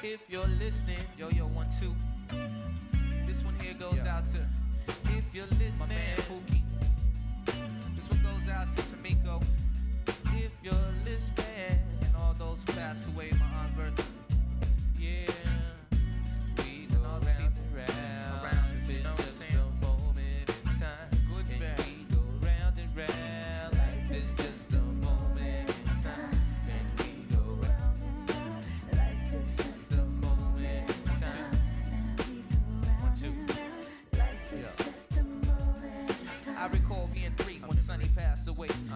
If you're listening, yo, yo, 1, 2. This one here goes out to, if you're listening, my man Pookie. This one goes out to Tomiko. If you're listening, and all those who passed away, my Aunt Bertha. Yeah, we know all that around, you know what I'm saying?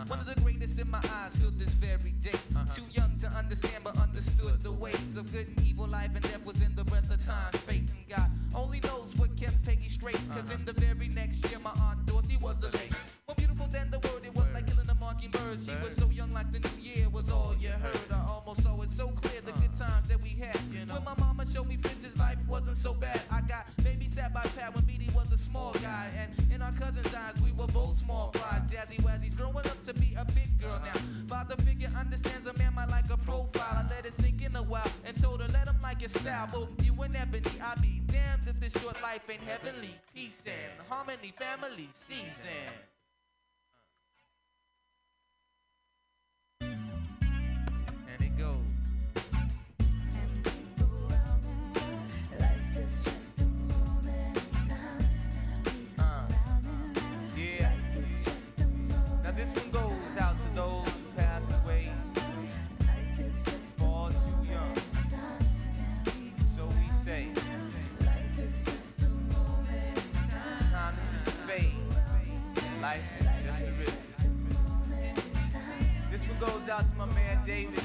One of the greatest in my eyes till this very day. Too young to understand, but understood the ways of good and evil. Life and death was in the breath of time. Faith in God only knows what kept Peggy straight. Cause in the very next year, my Aunt Dorothy was the late. More beautiful than the word, it was like killing a mockingbird. She was so young, like the new year was all you heard. I almost saw it so clear, the good times that we had. You know? When my mama showed me pictures, life wasn't so bad. I got babysat by Pat when Beatty was a small guy. And in our cousin's eyes, we were both small fries. Jazzy Wazzy's growing up to be a big girl now. Father figure understands a man might like a profile. I let it sink in a while and told her, let him like your style. But you and Ebony, I be damned if this short life ain't heavenly. Peace and harmony, family, season. And it goes. Goes out to my man David. He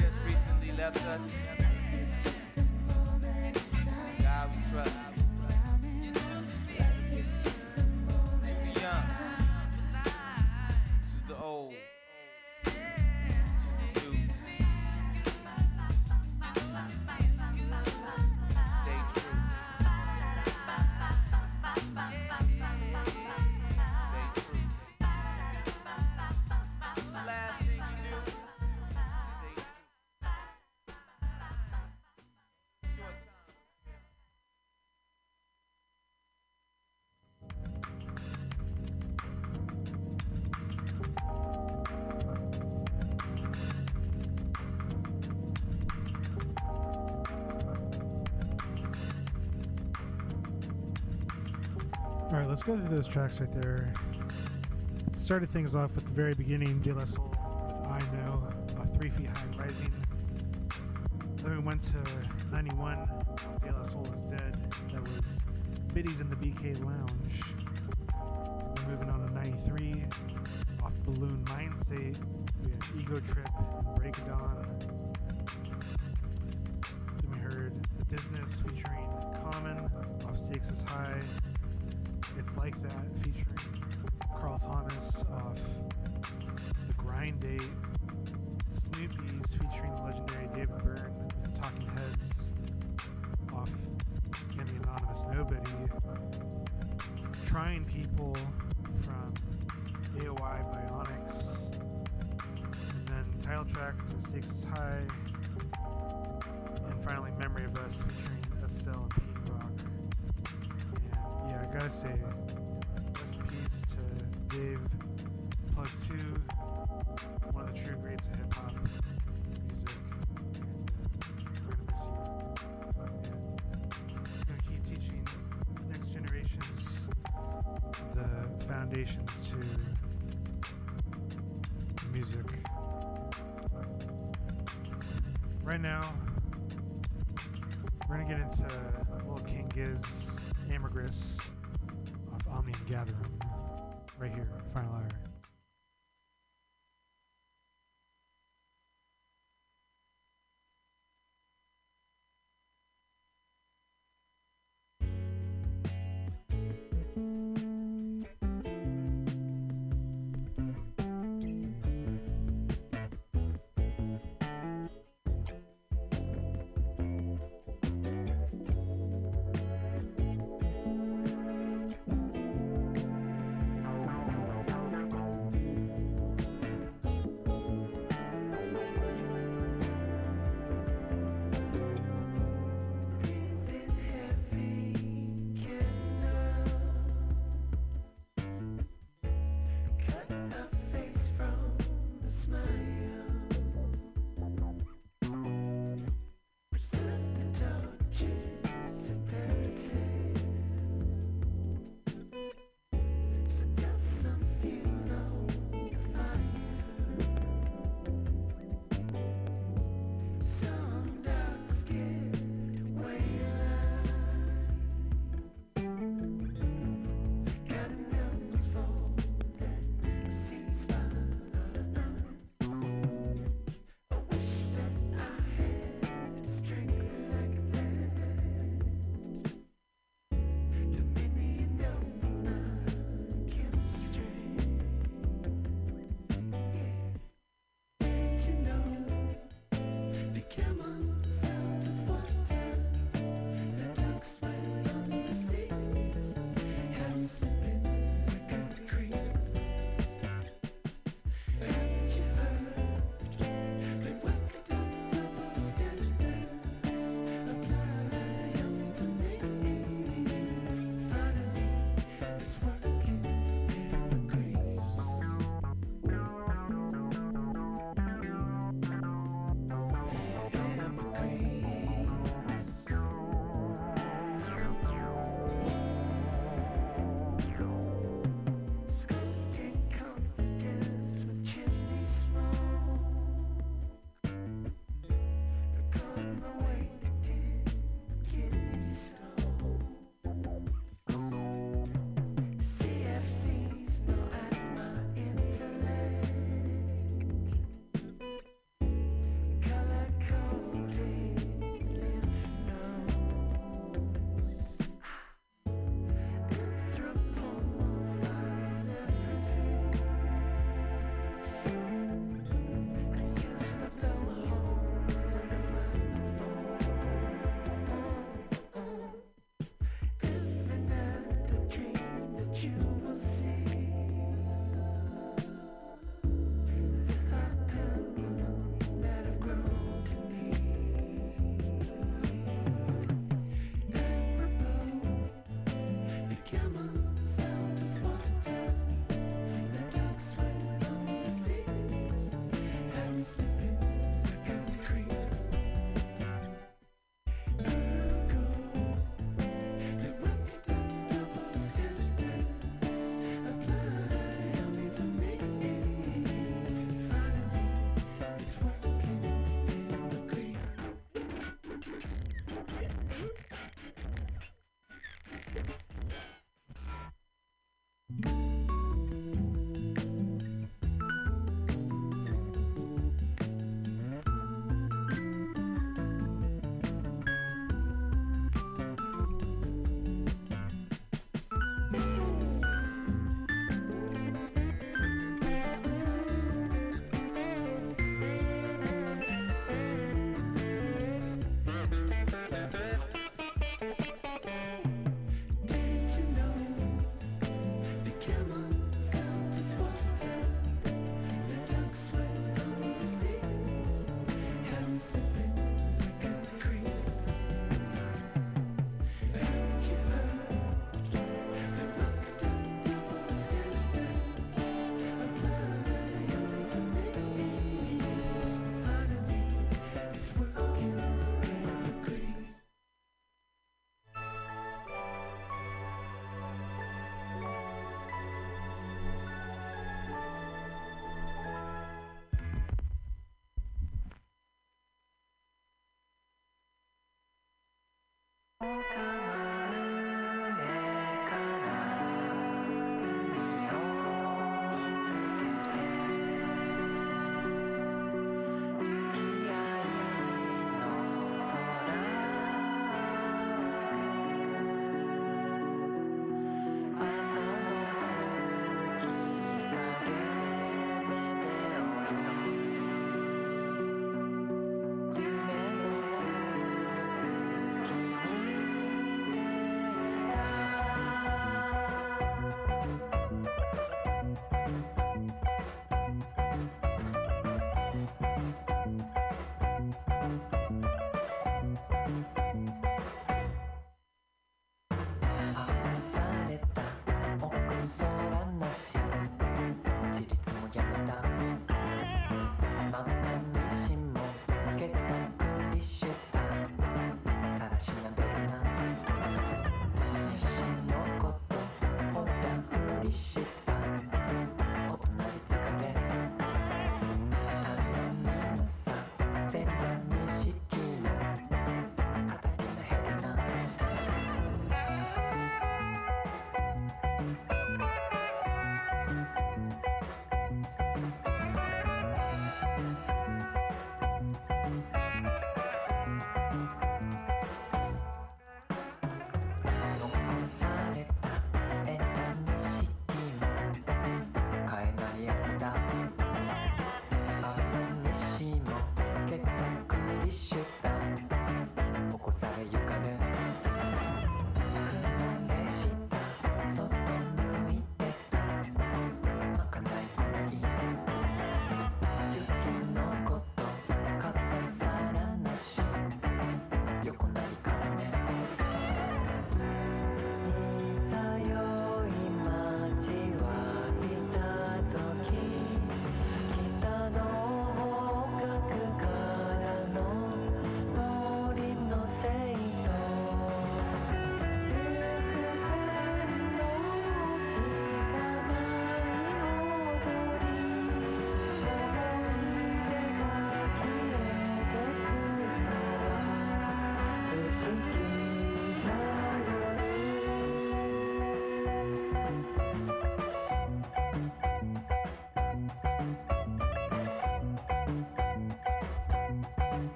just recently left us. God we trust. To the young, to the old, to the new. Stay true. Let's go through those tracks right there. Started things off with the very beginning, De La Soul with I Know, 3 Feet High and Rising. Then we went to 91, De La Soul Is Dead. That was Biddies in the BK Lounge. We're moving on to 93, off Balloon Mindstate. We had Ego Trip and Break Dawn. Then we heard The Business featuring Common, off Stakes is High. It's Like That featuring Carl Thomas off The Grind Date. Snoopy's featuring the legendary David Byrne with the Talking Heads off and the Anonymous Nobody. Trying People from AOI Bionics. And then title track to Stakes is High. And finally Memory of Us featuring Estelle and Pete. I gotta say, rest in peace to Dave, Plug 2, one of the true greats of hip hop music. We're gonna miss you. And gonna keep teaching the next generations the foundations to music. Right now, we're gonna get into Little King Giz, Ambergris. Omni and Gather 'Em, right here, final hour.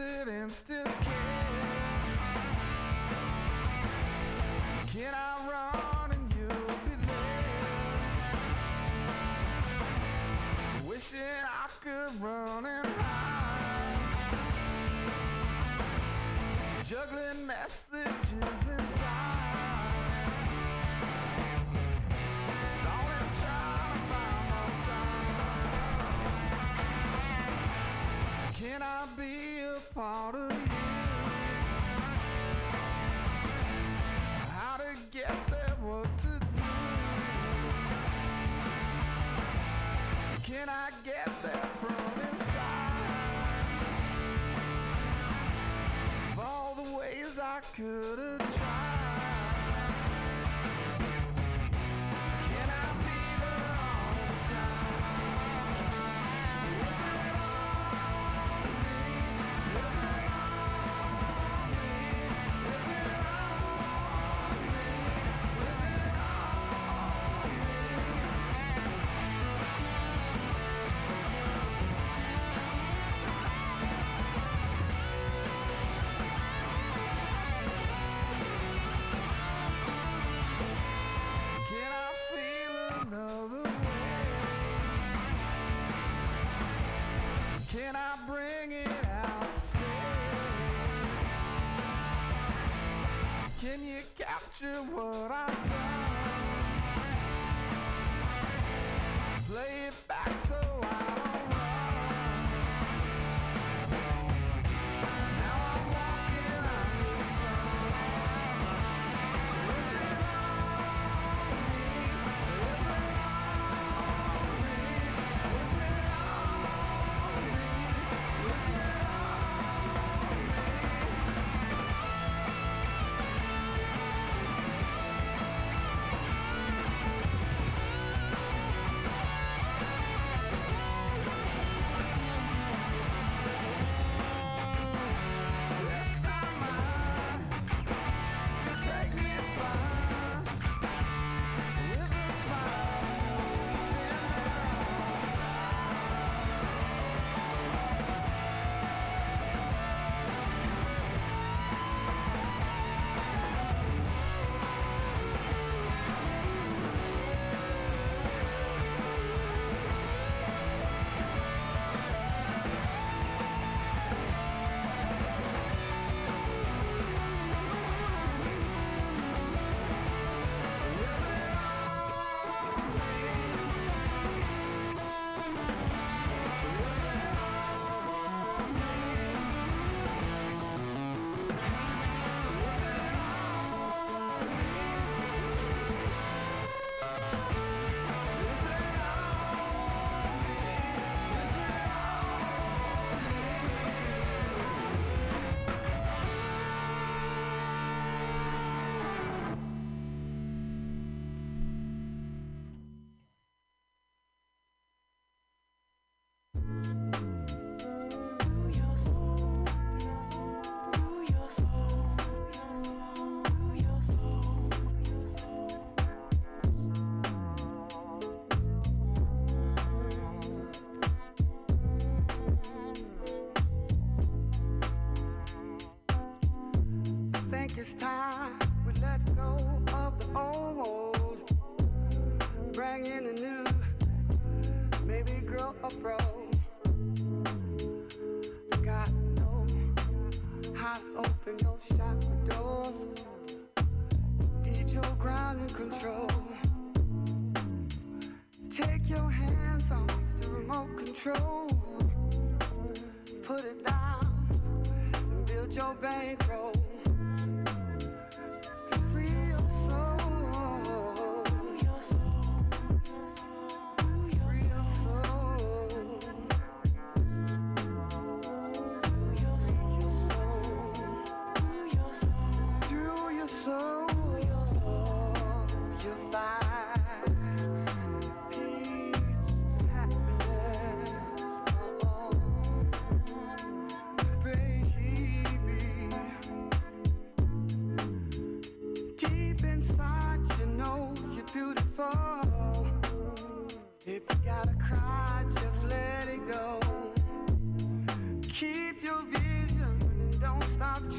it and still care. Can I run and you'll be there? Wishing I could run and hide, juggling messages inside. Can I be a part of you? How to get there, what to do? Can I get there from inside? Of all the ways I could have tried. Can I bring it out still? Can you capture what I've done? Play it back so I don't run. Now I'm walking on the sun. Is it all me? Is it all me? Is it all me?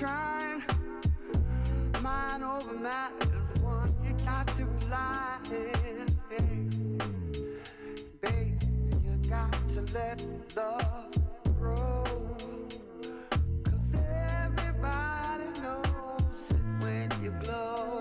trying. Mind over matter is one you got to rely in. Babe, you got to let love grow. Cause everybody knows that when you glow,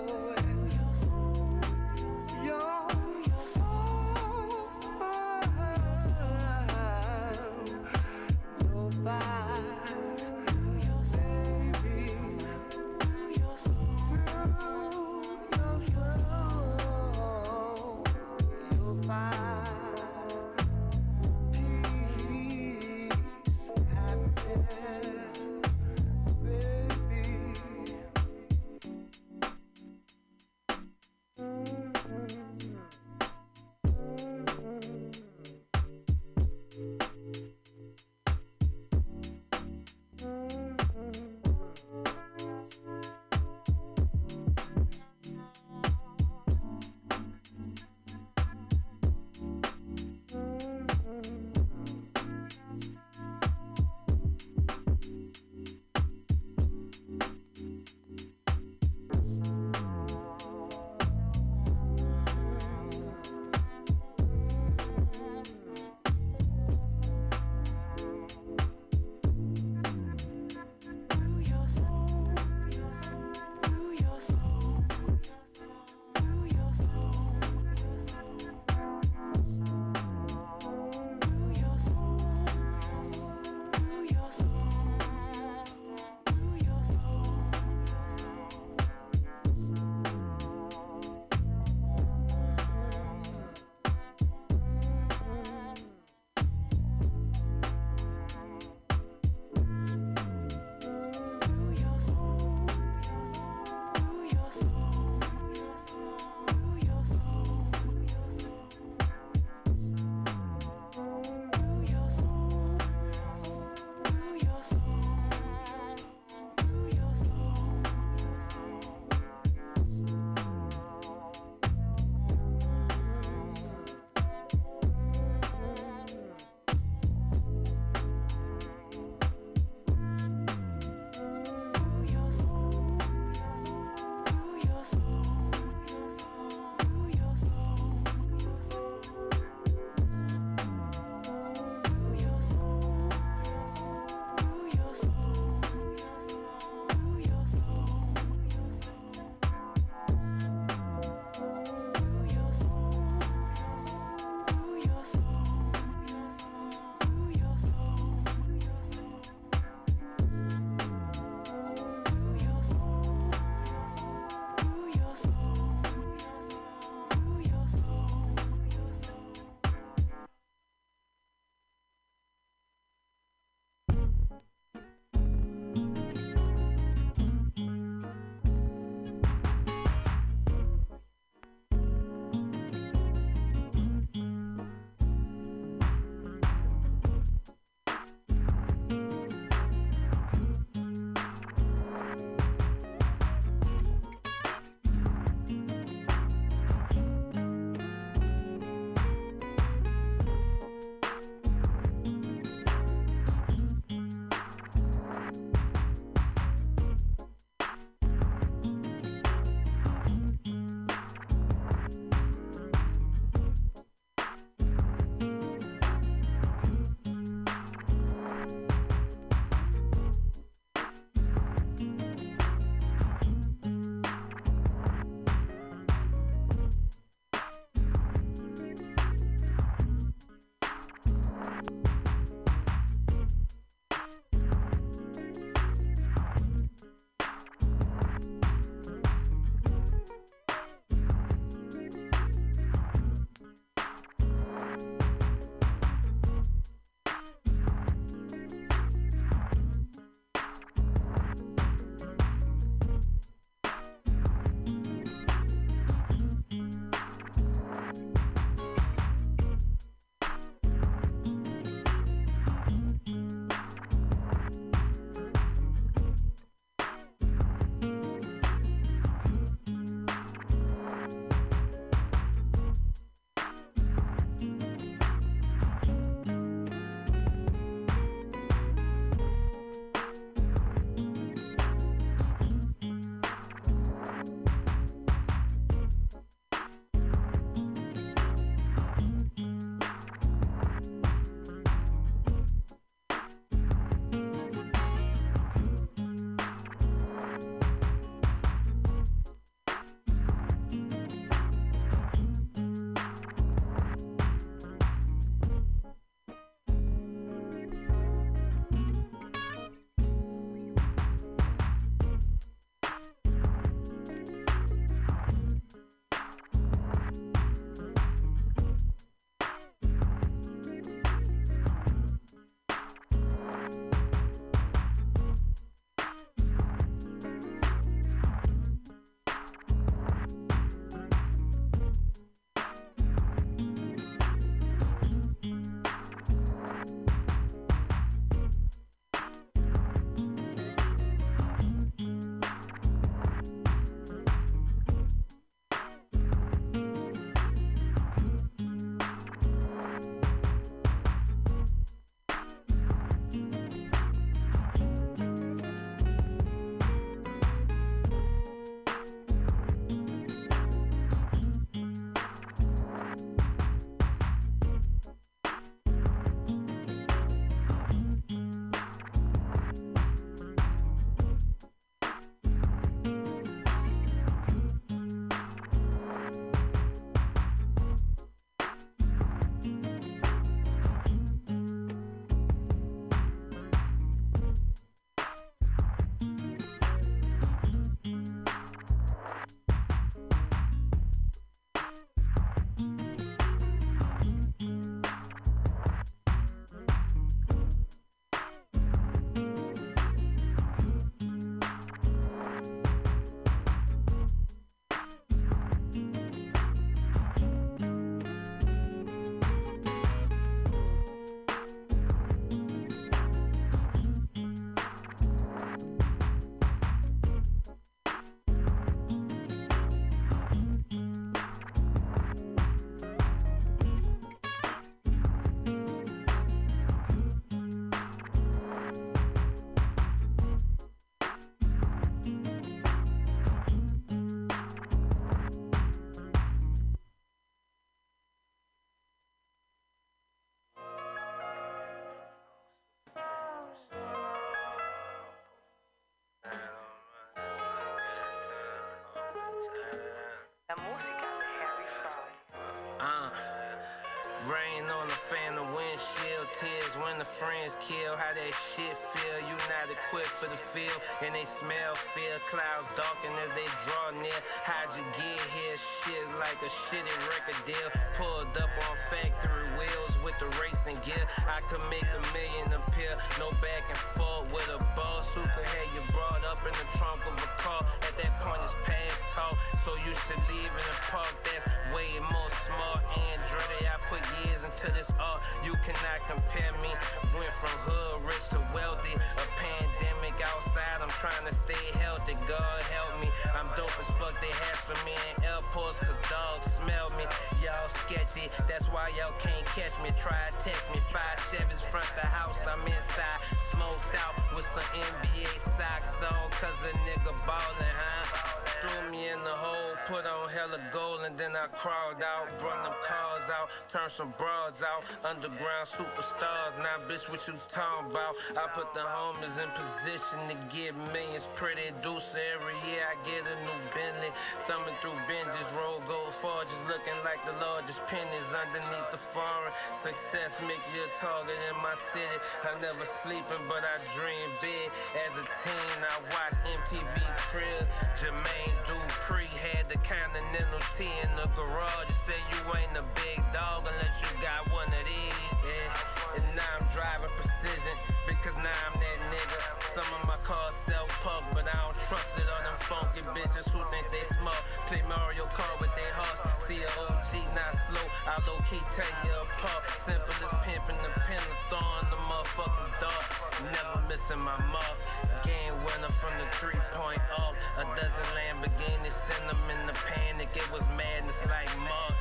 Rain on the fan, the windshield, tears when the friends kill. How that shit feel, you not equipped for the field. And they smell fear, clouds darken as they draw near. How'd you get here? Shit like a shitty record deal. Pulled up on factory wheels with the racing gear. I could make $1 million appear. No back and forth with a boss who could have you brought up in the trunk of a car. At that point it's past talk, so you should leave in a park that's way more smart. Andretti, I put years into this art, you cannot compare me. Went from hood rich to wealthy, a pandemic outside, I'm trying to stay healthy. God help me, I'm dope as fuck. They have for me in airports cause dogs smell me. Y'all sketchy, that's why y'all can't catch me. Try to text me, 5 Chevys front the house, I'm inside, smoked out with some NBA socks on, cause a nigga ballin', huh? Threw me in the hole, put on hella gold, and then I crawled out, brung them cars out, turned some broads out, underground superstars. Now bitch, what you talking about? I put the homies in position to get millions. Pretty deucer every year, I get a new Bentley. Thumbing through binges, roll gold forges, looking like the largest pennies underneath the foreign. Success make you a target in my city. I never sleeping, but I dream big. As a teen, I watched MTV Crib. Jermaine Dupree had the continental tea in the garage. You say you ain't a big dog unless you got one of these, yeah. And now I'm driving precision because now I'm that nigga. Some of my cars self-puff, but I don't trust it on them funky bitches who think they smart. Play Mario Kart with their hearts. See a OG not slow, I low-key tell you apart. Simple as pimping the pin, the thorn, the motherfucking dart. Never missing my mark. Game winner from the 3-point arc. A dozen Lamborghinis send them in the panic. It was madness like March.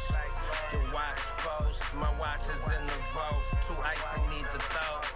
Your watch falls, my watch is in the vault. Too icy need the thought.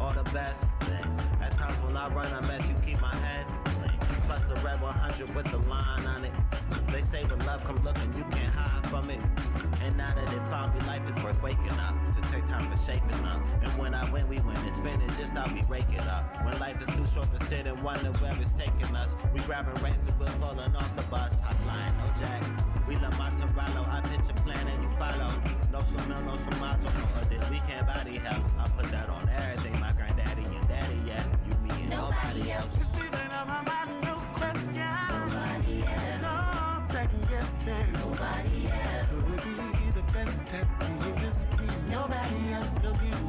All the best things. At times when I run, I mess you keep my head clean. Plus a red 100 with a line on it. They say when love come looking, you can't hide from it. And now that it found me, life is worth waking up. To take time for shaping up. And when I win, we win. It's been it, just I'll be raking up. When life is too short to sit and wonder where it's taking us. We grabbing reins and we're falling off the bus. Hot line, no jack. We love Monteralo. I pitch a plan and you follow. No swimming, no sumazo, no other. We can't body help. I put that on everything. My granddaddy and daddy, yeah. You, me, and nobody else. The feeling of my mind, no question. Nobody else. No second guessing. Nobody else. Could be the best that we can just be. Nobody else.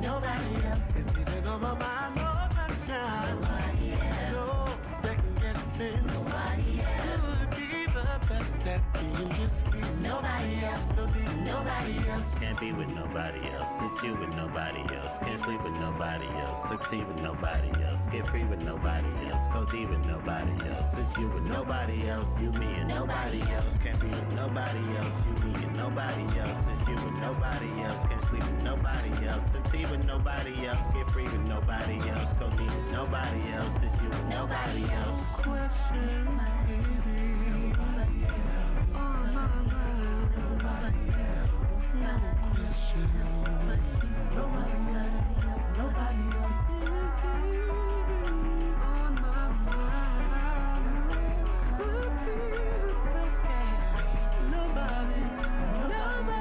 Nobody else. It's feeling on my mind, no question. Nobody else. No second guessing. Nobody else. Could be the best that we can just be. Nobody else. Nobody else. Can't be with nobody else. It's you with nobody else. Can't sleep with nobody else. Succeed with nobody else. Get free with nobody else. Go deep with nobody else. It's you with nobody else. You, me, and nobody else. Can't be with nobody else. You, me, and nobody else. It's you with nobody else. Can't sleep with nobody else. Succeed with nobody else. Get free with nobody else. Go deep with nobody else. It's you with nobody else. Question my easy. Nobody else. Oh, nobody else. No question. Nobody else. Nobody else is living on my mind. Could be the best thing. Nobody. Nobody.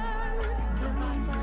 Nobody else.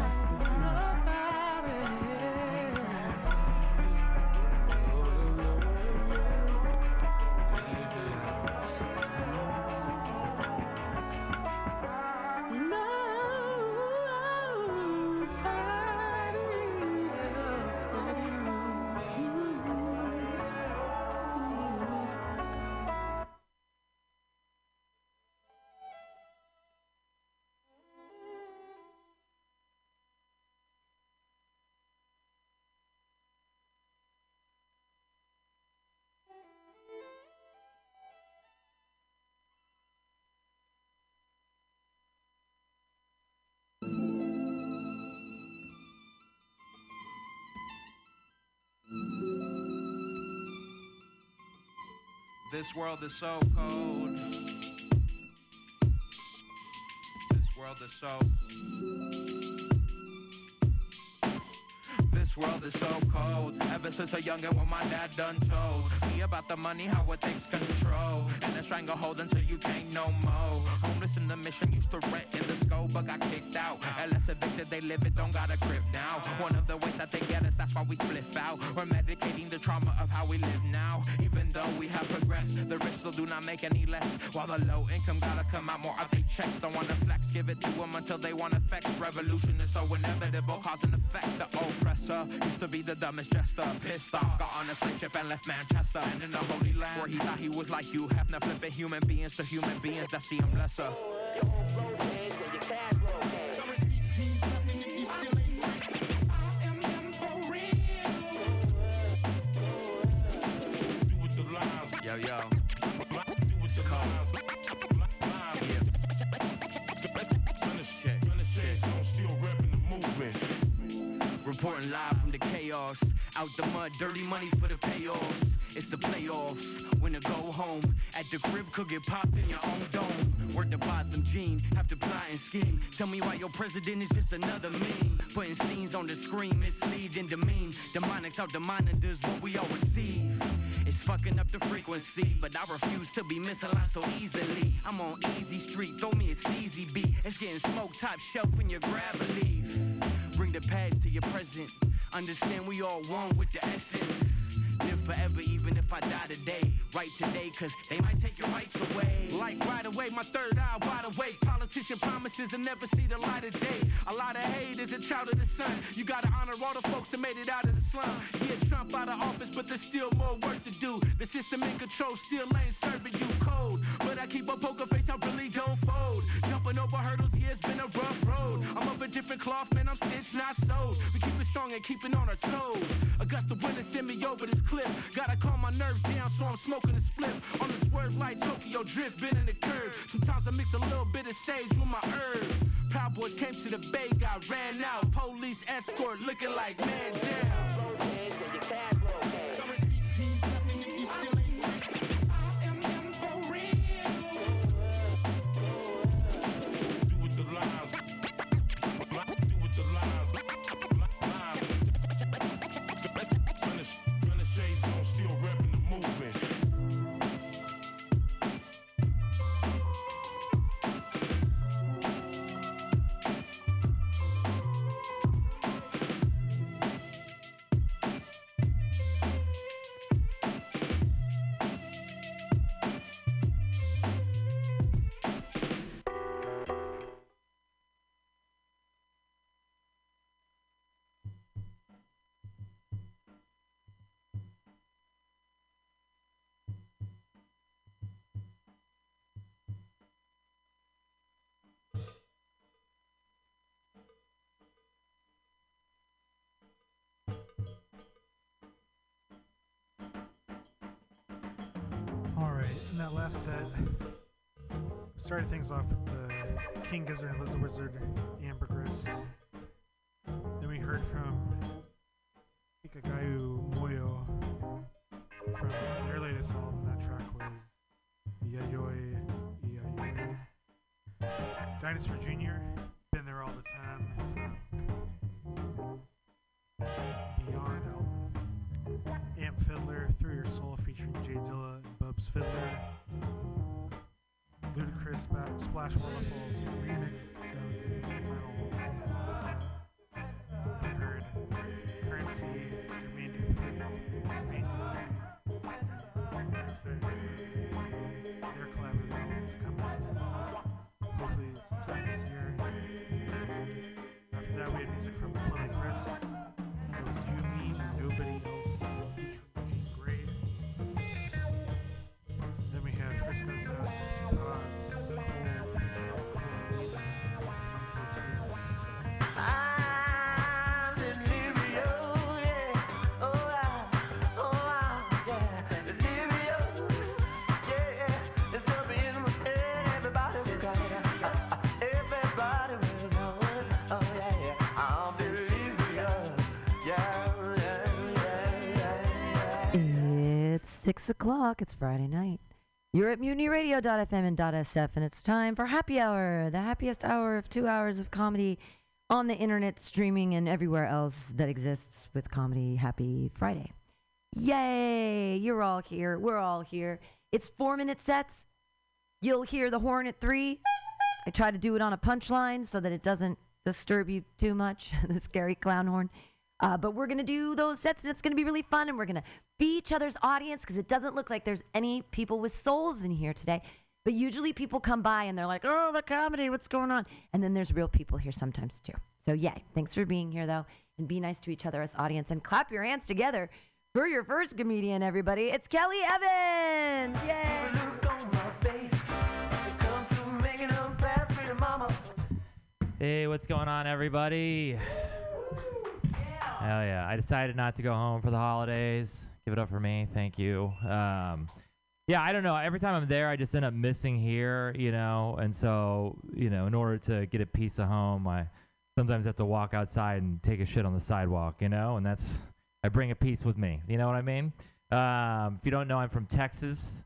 This world is so cold. This world is so. This world is so cold. Ever since a youngin' when my dad done told me about the money, how it takes control. And a stranglehold until you can't no more. Homeless in the mission, used to rent in the scope, but got kicked out. And less evicted, they live it, don't got a crib now. One of the ways that they get us, that's why we split out. We're medicating the trauma of how we live now. Even though we have progressed, the rich still do not make any less. While the low income gotta come out more of their checks. Don't wanna flex, give it to them until they want effects. Revolution is so inevitable, cause and effect. The oppressor used to be the dumbest jester. Pissed off, got on a slave ship and left Manchester. And in a holy land where he thought he was like you. Have no flipping human beings to human beings that see him lesser. Yo, yo. Reporting live from the chaos. Out the mud, dirty money for the payoffs. It's the playoffs. When to go home. At the crib, could get popped in your own dome. Word to bottom gene, have to plot and scheme. Tell me why your president is just another meme. Putting scenes on the screen, misleading the mean. Demonics out the monitors, what we all receive. It's fucking up the frequency, but I refuse to be misaligned so easily. I'm on easy street, throw me a CZ beat. It's getting smoked top shelf when you grab a leaf. Bring the past to your present. Understand we all one with the essence. Live forever even if I die today. Right today, cause they might take your rights away. Like right away, my third eye wide awake. Politician promises and never see the light of day. A lot of hate is a child of the sun. You gotta honor all the folks that made it out of the slum. Get Trump out of office, but there's still more work to do. The system in control still ain't serving you cold. But I keep a poker face, I really don't fold. Jumping over hurdles, yeah, it's been a rough road. I'm of a different cloth, man, I'm stitched, not sold. We keep it strong and keeping on our toes. Augusta winner send me over this clip. Gotta calm my nerves down, so I'm smoking a spliff. On the swerve like Tokyo Drift, been in the curve. Sometimes I mix a little bit of sage with my herb. Proud Boys came to the bay, got ran out. Police escort looking like man down. I am that last set, we started things off with the King Gizzard and Lizard Wizard, Ambergris. Then we heard from Kikagaku Moyo from their latest album. That track was Iyayoi Iyayoi. Dinosaur Jr., been there all the time. Beyond album. Amp Fiddler, Through Your Soul, featuring Jay Dilla and Bubs Fiddler. Ludicrous Splash Waterfalls remix. That was the final. I heard Currency, I'm excited for their collaborative album to come out. Hopefully sometime this year. After that, we had music from Ambergris. Nobody else featuring Jean Grey. Then we have Frisco's out, Gypsy Paws, It's 6 o'clock. It's Friday night. You're at MutinyRadio.fm and .sf, and it's time for Happy Hour, the happiest hour of 2 hours of comedy on the internet, streaming, and everywhere else that exists with comedy. Happy Friday. Yay! You're all here. We're all here. It's 4-minute sets. You'll hear the horn at 3. I try to do it on a punchline so that it doesn't disturb you too much, the scary clown horn. But we're going to do those sets, and it's going to be really fun, and we're going to be each other's audience because it doesn't look like there's any people with souls in here today. But usually people come by, and they're like, oh, the comedy, what's going on? And then there's real people here sometimes, too. So, yeah, thanks for being here, though, and be nice to each other as audience, and clap your hands together for your first comedian, everybody. It's Kelly Evans. Yay! Hey, what's going on, everybody? Hell yeah. I decided not to go home for the holidays. Give it up for me. Thank you. Yeah, I don't know. Every time I'm there, I just end up missing here, you know. And so, you know, in order to get a piece of home, I sometimes have to walk outside and take a shit on the sidewalk, you know. And that's, I bring a piece with me. You know what I mean? If you don't know, I'm from Texas.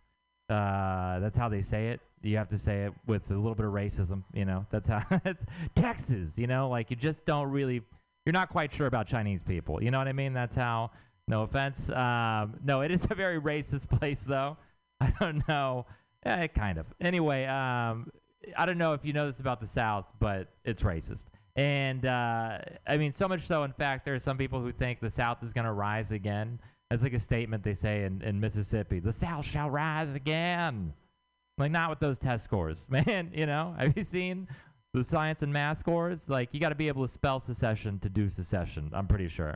That's how they say it. You have to say it with a little bit of racism, you know. That's how it's Texas, you know. Like, you just don't really... You're not quite sure about Chinese people. You know what I mean? That's how, no offense. No, it is a very racist place, though. I don't know. Kind of. Anyway, I don't know if you know this about the South, but it's racist. And, I mean, so much so, in fact, there are some people who think the South is going to rise again. That's like a statement they say in Mississippi. The South shall rise again. Like, not with those test scores, man. You know, have you seen... The science and math scores, like, you got to be able to spell secession to do secession, I'm pretty sure.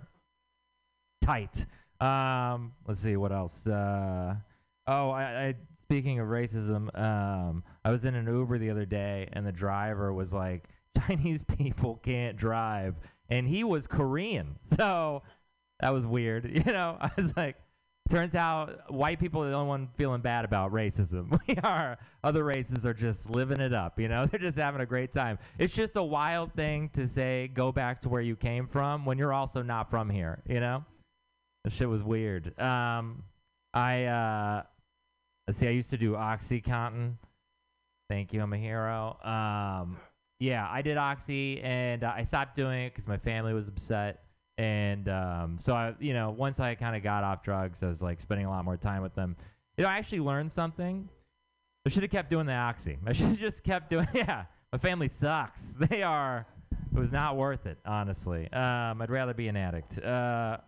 Tight. Let's see, what else? I speaking of racism, I was in an Uber the other day, and the driver was like, Chinese people can't drive. And he was Korean. So that was weird. You know, I was like, turns out white people are the only one feeling bad about racism. We are. Other races are just living it up, you know. They're just having a great time. It's just a wild thing to say, go back to where you came from when you're also not from here, you know. This shit was weird. I used to do OxyContin. Thank you, I'm a hero. Yeah, I did Oxy, and I stopped doing it because my family was upset. And so I, you know, once I kind of got off drugs, I was like spending a lot more time with them. You know, I actually learned something. I should have kept doing the Oxy. I should have just kept doing. Yeah, my family sucks. They are. It was not worth it, honestly. I'd rather be an addict. All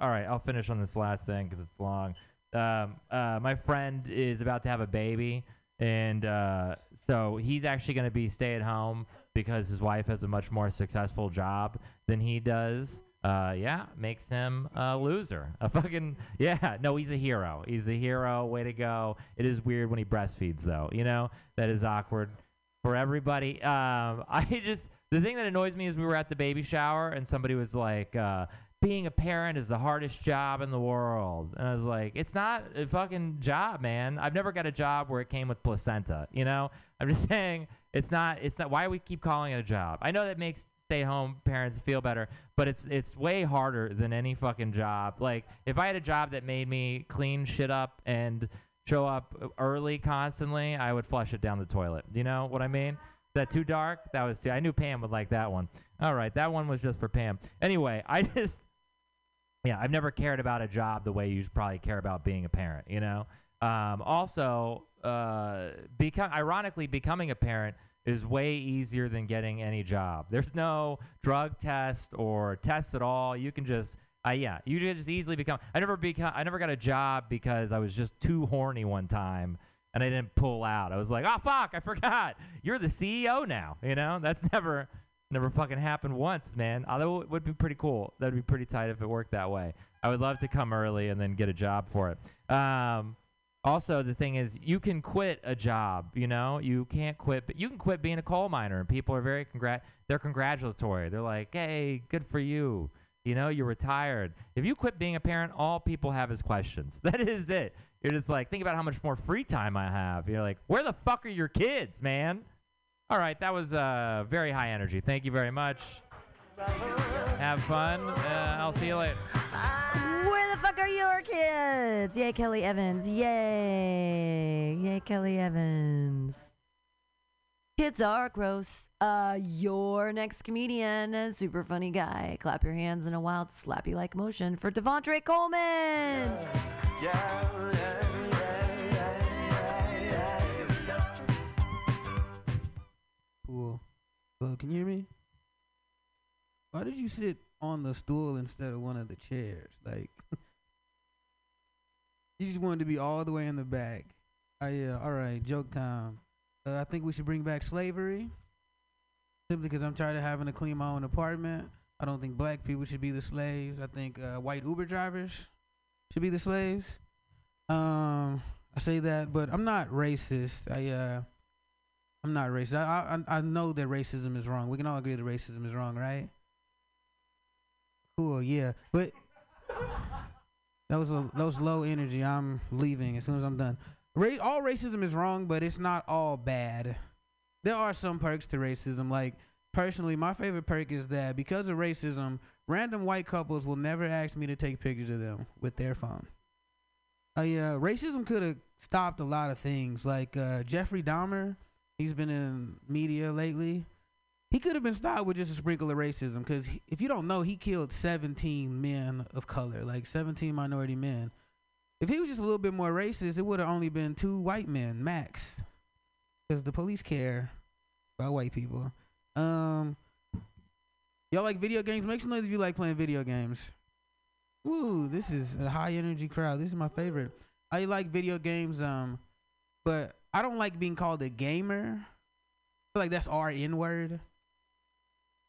right, I'll finish on this last thing because it's long. My friend is about to have a baby, and so he's actually going to be stay at home because his wife has a much more successful job than he does. Yeah, makes him a loser. A fucking, yeah, no, he's a hero. He's the hero, way to go. It is weird when he breastfeeds, though, you know? That is awkward for everybody. The thing that annoys me is we were at the baby shower, and somebody was like, being a parent is the hardest job in the world. And I was like, it's not a fucking job, man. I've never got a job where it came with placenta, you know? I'm just saying, it's not, why do we keep calling it a job? I know that makes stay-home parents feel better, but it's way harder than any fucking job. Like, if I had a job that made me clean shit up and show up early constantly, I would flush it down the toilet. You know what I mean? That too dark? That was too, I knew Pam would like that one. All right, that one was just for Pam. Anyway, I've never cared about a job the way you should probably care about being a parent, you know? Ironically, becoming a parent is way easier than getting any job. There's no drug test or tests at all. You can just, you can just easily become. I never got a job because I was just too horny one time. And I didn't pull out. I was like, oh, fuck, I forgot. You're the CEO now, you know? That's never fucking happened once, man. Although it would be pretty cool. That would be pretty tight if it worked that way. I would love to come early and then get a job for it. Also, the thing is, you can quit a job, you know? You can't quit, but you can quit being a coal miner. And people are they're congratulatory. They're like, hey, good for you. You know, you're retired. If you quit being a parent, all people have is questions. That is it. You're just like, think about how much more free time I have. You're like, where the fuck are your kids, man? All right, that was very high energy. Thank you very much. Have fun. I'll see you later. Where the fuck are your kids? Yay, Kelly Evans. Yay. Yay, Kelly Evans. Kids are gross. Your next comedian, super funny guy. Clap your hands in a wild, slappy-like motion for Devontre Coleman. Yeah. Cool. Hello, can you hear me? Why did you sit on the stool instead of one of the chairs? Like, you just wanted to be all the way in the back. Oh, yeah. All right. Joke time. I think we should bring back slavery, simply because I'm tired of having to clean my own apartment. I don't think black people should be the slaves. I think white Uber drivers should be the slaves. I say that, but I'm not racist. I'm not racist. I know that racism is wrong. We can all agree that racism is wrong, right? Cool, yeah. But that was low energy. I'm leaving as soon as I'm done. All racism is wrong, but it's not all bad. There are some perks to racism. Like, personally, my favorite perk is that because of racism, random white couples will never ask me to take pictures of them with their phone. Yeah, racism could have stopped a lot of things. Like Jeffrey Dahmer, he's been in media lately. He could have been stopped with just a sprinkle of racism because if you don't know, he killed 17 men of color, like 17 minority men. If he was just a little bit more racist, it would have only been 2 white men, max. Because the police care about white people. Y'all like video games? Make some noise if you like playing video games. Woo, this is a high-energy crowd. This is my favorite. I like video games, but I don't like being called a gamer. I feel like that's our N-word.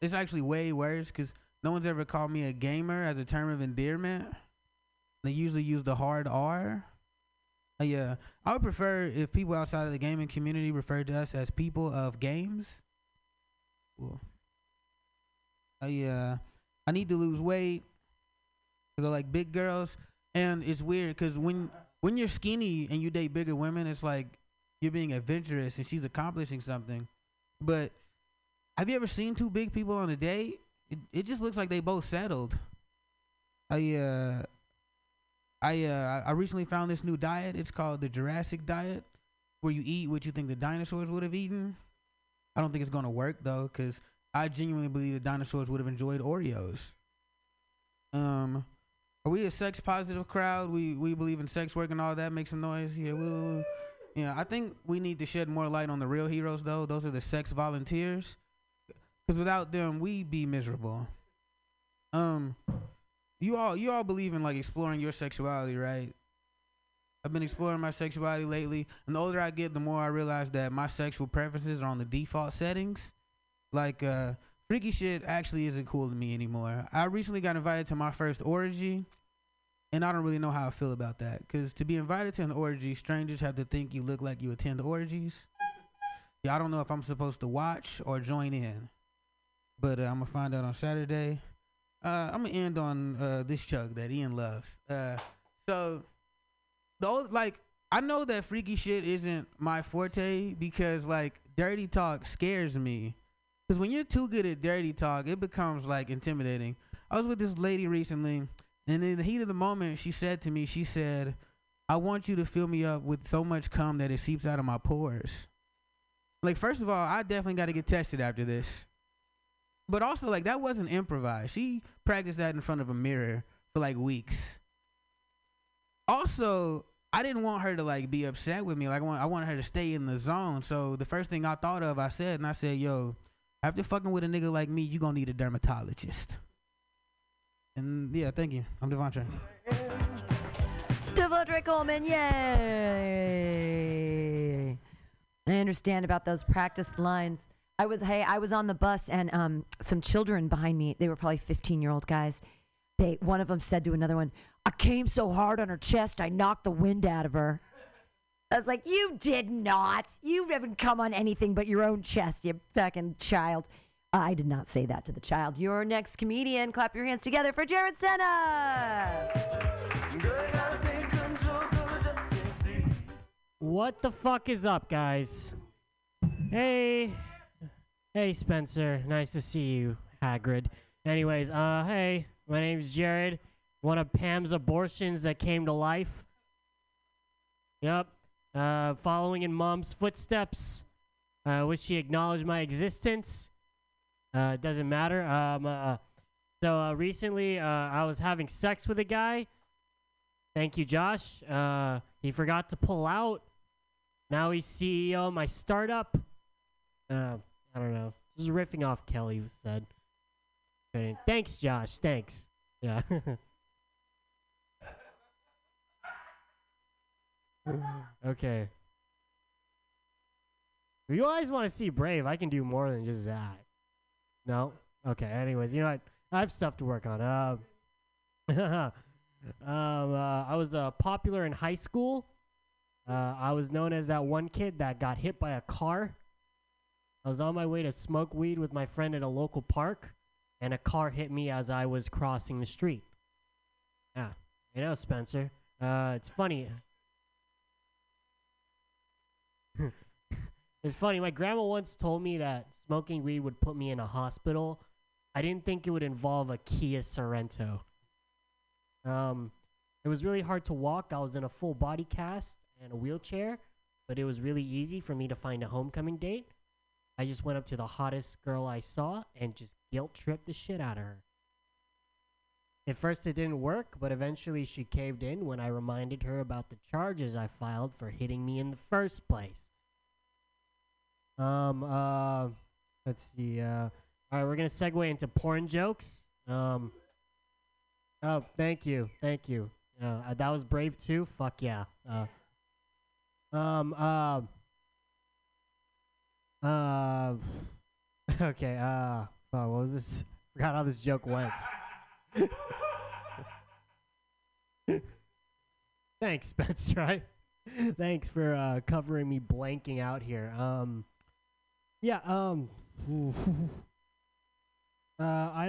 It's actually way worse because no one's ever called me a gamer as a term of endearment. They usually use the hard R. Yeah, I would prefer if people outside of the gaming community referred to us as people of games. Cool. Yeah, I need to lose weight because I like big girls, and it's weird because when you're skinny and you date bigger women, it's like you're being adventurous and she's accomplishing something. But have you ever seen 2 big people on a date? It just looks like they both settled. Yeah. I recently found this new diet. It's called the Jurassic diet, where you eat what you think the dinosaurs would have eaten. I don't think it's going to work, though, because I genuinely believe the dinosaurs would have enjoyed Oreos. Are we a sex-positive crowd? We believe in sex work and all that. Make some noise. Yeah, woo. Yeah, I think we need to shed more light on the real heroes, though. Those are the sex volunteers, because without them, we'd be miserable. You all believe in, like, exploring your sexuality, right? I've been exploring my sexuality lately. And the older I get, the more I realize that my sexual preferences are on the default settings. Like, freaky shit actually isn't cool to me anymore. I recently got invited to my first orgy, and I don't really know how I feel about that. Because to be invited to an orgy, strangers have to think you look like you attend orgies. Yeah, I don't know if I'm supposed to watch or join in. But I'm going to find out on Saturday. I'm gonna end on this chug that Ian loves. So though, like, I know that freaky shit isn't my forte because, like, dirty talk scares me. Because when you're too good at dirty talk, it becomes, like, intimidating. I was with this lady recently, and in the heat of the moment, she said to me, she said, I want you to fill me up with so much cum that it seeps out of my pores. Like, first of all, I definitely got to get tested after this. But also, like, that wasn't improvised. She practiced that in front of a mirror for, like, weeks. Also, I didn't want her to, like, be upset with me. Like, I wanted her to stay in the zone. So the first thing I thought of, I said, yo, after fucking with a nigga like me, you gonna need a dermatologist. And, yeah, thank you. I'm Devontre. Devontre Coleman, yay! I understand about those practice lines. I was on the bus, and some children behind me, they were probably 15-year-old guys. One of them said to another one, I came so hard on her chest, I knocked the wind out of her. I was like, you did not. You haven't come on anything but your own chest, you fucking child. I did not say that to the child. Your next comedian, clap your hands together for Jared Senna. What the fuck is up, guys? Hey, Spencer. Nice to see you, Hagrid. Anyways, hey, my name's Jared. One of Pam's abortions that came to life. Yep. Following in Mom's footsteps. Wish she acknowledged my existence. Doesn't matter. So recently, I was having sex with a guy. Thank you, Josh. He forgot to pull out. Now he's CEO of my startup. I don't know. Just riffing off Kelly said. Thanks, Josh. Thanks. Yeah. Okay. If you guys want to see Brave, I can do more than just that. No? Okay, anyways, you know what? I have stuff to work on. I was popular in high school. I was known as that one kid that got hit by a car. I was on my way to smoke weed with my friend at a local park, and a car hit me as I was crossing the street. Yeah, you know, Spencer. It's funny. It's funny. My grandma once told me that smoking weed would put me in a hospital. I didn't think it would involve a Kia Sorento. It was really hard to walk. I was in a full body cast and a wheelchair, but it was really easy for me to find a homecoming date. I just went up to the hottest girl I saw and just guilt tripped the shit out of her. At first it didn't work, but eventually she caved in when I reminded her about the charges I filed for hitting me in the first place. Let's see, all right, we're gonna segue into porn jokes. Oh, thank you. That was Brave too. Fuck yeah. Okay. Oh, what was this? Forgot how this joke went. Thanks, Spencer. Thanks for covering me blanking out here. Yeah, I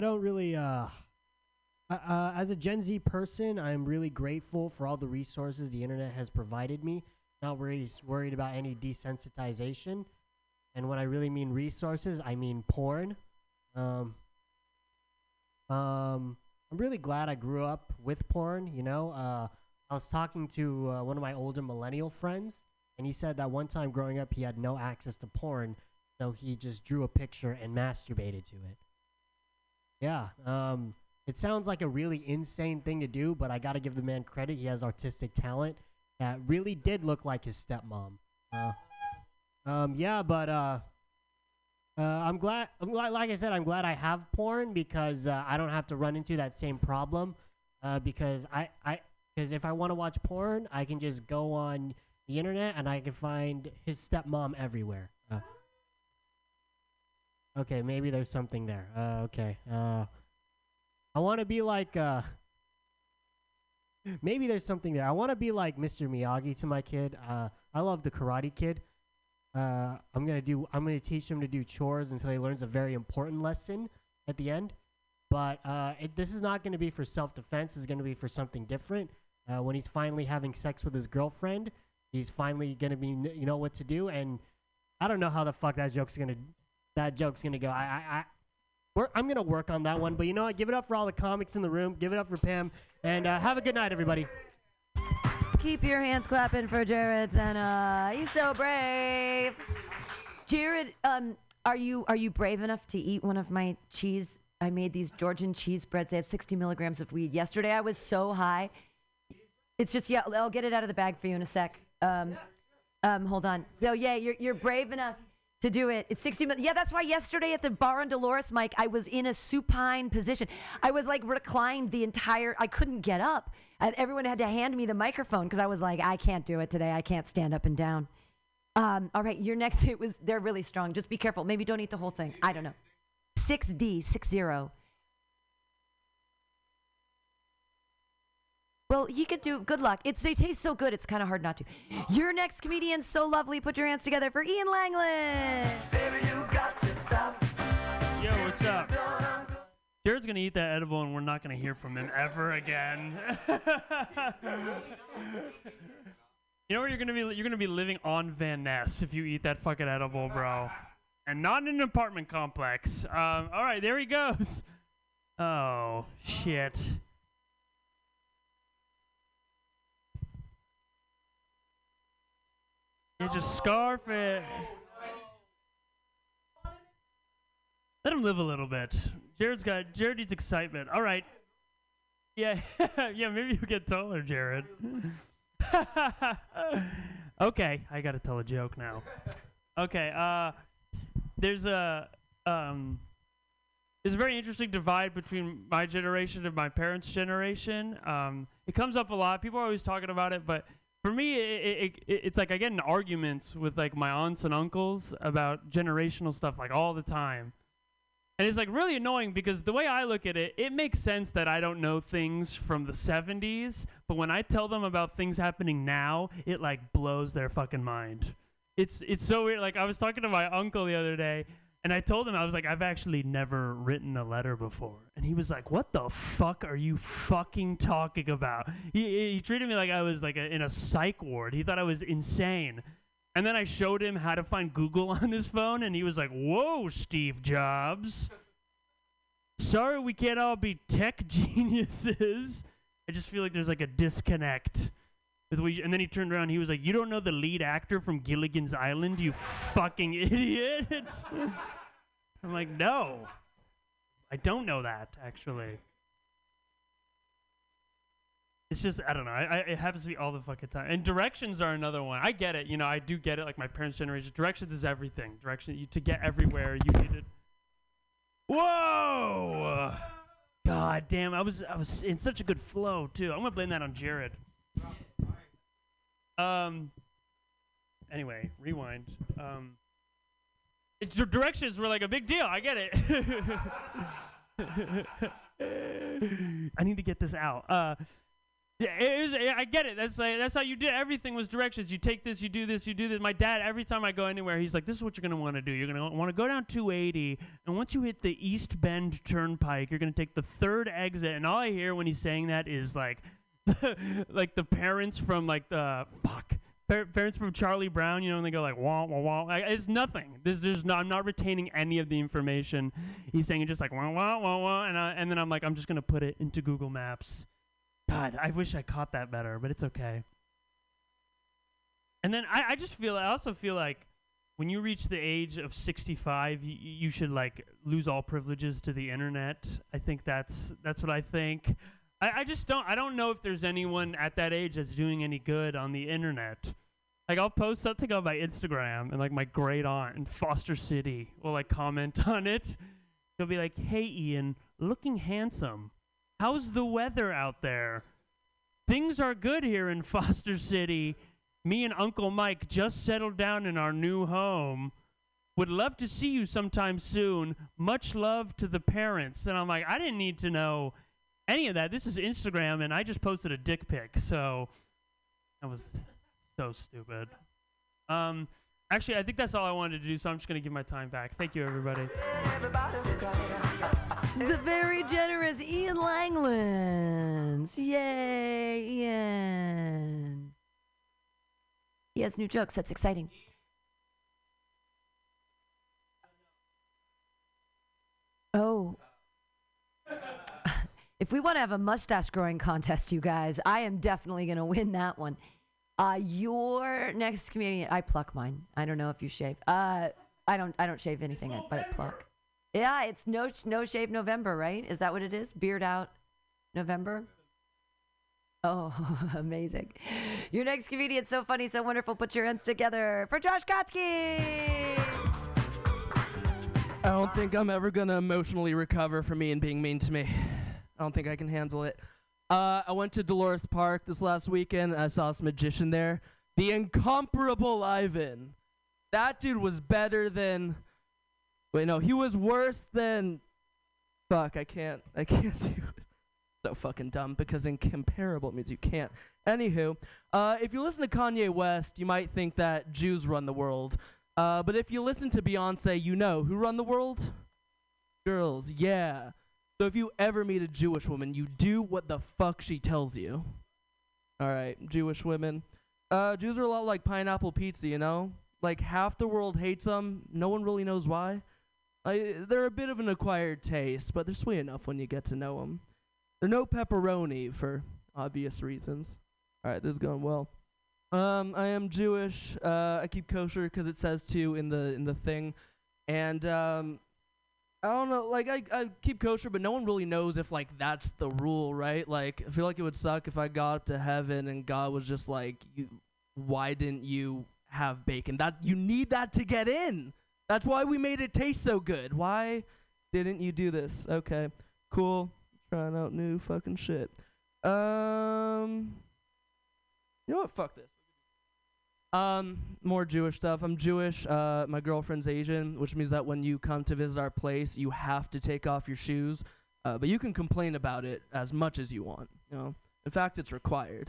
don't really, as a Gen Z person, I'm really grateful for all the resources the internet has provided me. Not worried about any desensitization. And when I really mean resources, I mean porn. I'm really glad I grew up with porn, you know. I was talking to one of my older millennial friends, and he said that one time growing up, he had no access to porn. So he just drew a picture and masturbated to it. Yeah, it sounds like a really insane thing to do, but I gotta give the man credit. He has artistic talent that really did look like his stepmom. Yeah, but I'm glad. Like I said, I'm glad I have porn because I don't have to run into that same problem. Because if I want to watch porn, I can just go on the internet and I can find his stepmom everywhere. Okay, maybe there's something there. Okay. I want to be like... maybe there's something there. I want to be like Mr. Miyagi to my kid. I love the Karate Kid. I'm going to teach him to do chores until he learns a very important lesson at the end. But this is not going to be for self-defense. It's going to be for something different. When he's finally having sex with his girlfriend, he's finally going to be, you know what to do. And I don't know how the fuck that joke's going to go. I'm going to work on that one. But you know what? Give it up for all the comics in the room. Give it up for Pam. And have a good night, everybody. Keep your hands clapping for Jared Senna. He's so brave. Jared, are you brave enough to eat one of my cheese? I made these Georgian cheese breads. They have 60 milligrams of weed. Yesterday I was so high. It's just, yeah, I'll get it out of the bag for you in a sec. Hold on. So, yeah, you're brave enough to do it. It's 60 milligrams. Yeah, that's why yesterday at the bar on Dolores, Mike, I was in a supine position. I was, like, reclined the entire – I couldn't get up. Everyone had to hand me the microphone because I was like, I can't do it today. I can't stand up and down. All right, your next hit was – they're really strong. Just be careful. Maybe don't eat the whole thing. I don't know. 6D, 6-0. Well, he could do, good luck. They taste so good, it's kind of hard not to. Your next comedian, so lovely. Put your hands together for Ian Langland. Baby, you got to stop. Yo, what's up? Jared's going to eat that edible, and we're not going to hear from him ever again. You know where you're going to be? You're going to be living on Van Ness if you eat that fucking edible, bro. And not in an apartment complex. All right, there he goes. Oh, shit. You just scarf it. Let him live a little bit. Jared needs excitement. All right. Yeah, yeah. Maybe you'll get taller, Jared. Okay, I gotta tell a joke now. Okay. There's a very interesting divide between my generation and my parents' generation. It comes up a lot. People are always talking about it, but for me, it's like I get in arguments with like my aunts and uncles about generational stuff like all the time. And it's like really annoying because the way I look at it, it makes sense that I don't know things from the 70s, but when I tell them about things happening now, it like blows their fucking mind. It's so weird. Like I was talking to my uncle the other day, and I told him, I was like, I've actually never written a letter before. And he was like, what the fuck are you fucking talking about? He treated me like I was like in a psych ward. He thought I was insane. And then I showed him how to find Google on his phone, and he was like, whoa, Steve Jobs. Sorry we can't all be tech geniuses. I just feel like there's like a disconnect. And then he turned around, he was like, you don't know the lead actor from Gilligan's Island, you fucking idiot? I'm like, no. I don't know that, actually. It's just, I don't know. It happens to me all the fucking time. And directions are another one. I get it. You know, I do get it. Like, my parents' generation. Directions is everything. To get everywhere, you need it. Whoa! God damn, I was in such a good flow, too. I'm going to blame that on Jared. Anyway, rewind. Directions were like a big deal. I get it. I need to get this out. Yeah, I get it. That's how you did. Everything was directions. You take this, you do this, you do this. My dad, every time I go anywhere, he's like, this is what you're going to want to do. You're going to want to go down 280, and once you hit the East Bend Turnpike, you're going to take the third exit. And all I hear when he's saying that is like, like the parents from like the parents from Charlie Brown, you know, and they go like wah wah wah. Like, it's nothing. I'm not retaining any of the information. He's saying it just like wah wah wah wah, and then I'm like, I'm just gonna put it into Google Maps. God, I wish I caught that better, but it's okay. And then I also feel like when you reach the age of 65, you should like lose all privileges to the internet. I think that's what I think. I just don't. I don't know if there's anyone at that age that's doing any good on the internet. Like I'll post something on my Instagram, and like my great aunt in Foster City will like comment on it. She'll be like, "Hey Ian, looking handsome. How's the weather out there? Things are good here in Foster City. Me and Uncle Mike just settled down in our new home. Would love to see you sometime soon. Much love to the parents." And I'm like, I didn't need to know any of that. This is Instagram, and I just posted a dick pic, so that was so stupid. Actually, I think that's all I wanted to do, so I'm just going to give my time back. Thank you, everybody. The very generous Ian Langland. Yay, Ian. He has new jokes. That's exciting. Oh. If we want to have a mustache growing contest, you guys, I am definitely going to win that one. Your next comedian, I pluck mine. I don't know if you shave. I don't shave anything, but I pluck. Yeah, it's no shave November, right? Is that what it is? Beard out November? Oh, amazing. Your next comedian, so funny, so wonderful. Put your hands together for Josh Kotsky. I don't think I'm ever going to emotionally recover from Ian being mean to me. I don't think I can handle it. I went to Dolores Park this last weekend, and I saw this magician there. The incomparable Ivan. That dude was better than... Wait, no, he was worse than... Fuck, I can't do it. So fucking dumb, because incomparable means you can't. Anywho, if you listen to Kanye West, you might think that Jews run the world. But if you listen to Beyonce, you know who run the world? Girls, yeah. So if you ever meet a Jewish woman, you do what the fuck she tells you. All right, Jewish women. Jews are a lot like pineapple pizza, you know? Like, half the world hates them. No one really knows why. They're a bit of an acquired taste, but they're sweet enough when you get to know them. They're no pepperoni for obvious reasons. All right, this is going well. I am Jewish. I keep kosher because it says to in the thing. And, I don't know, like, I keep kosher, but no one really knows if, like, that's the rule, right? Like, I feel like it would suck if I got up to heaven and God was just like, why didn't you have bacon? That you need that to get in. That's why we made it taste so good. Why didn't you do this? Okay, cool. Trying out new fucking shit. You know what? Fuck this. More Jewish stuff. I'm Jewish. My girlfriend's Asian, which means that when you come to visit our place, you have to take off your shoes. But you can complain about it as much as you want. You know, in fact, it's required.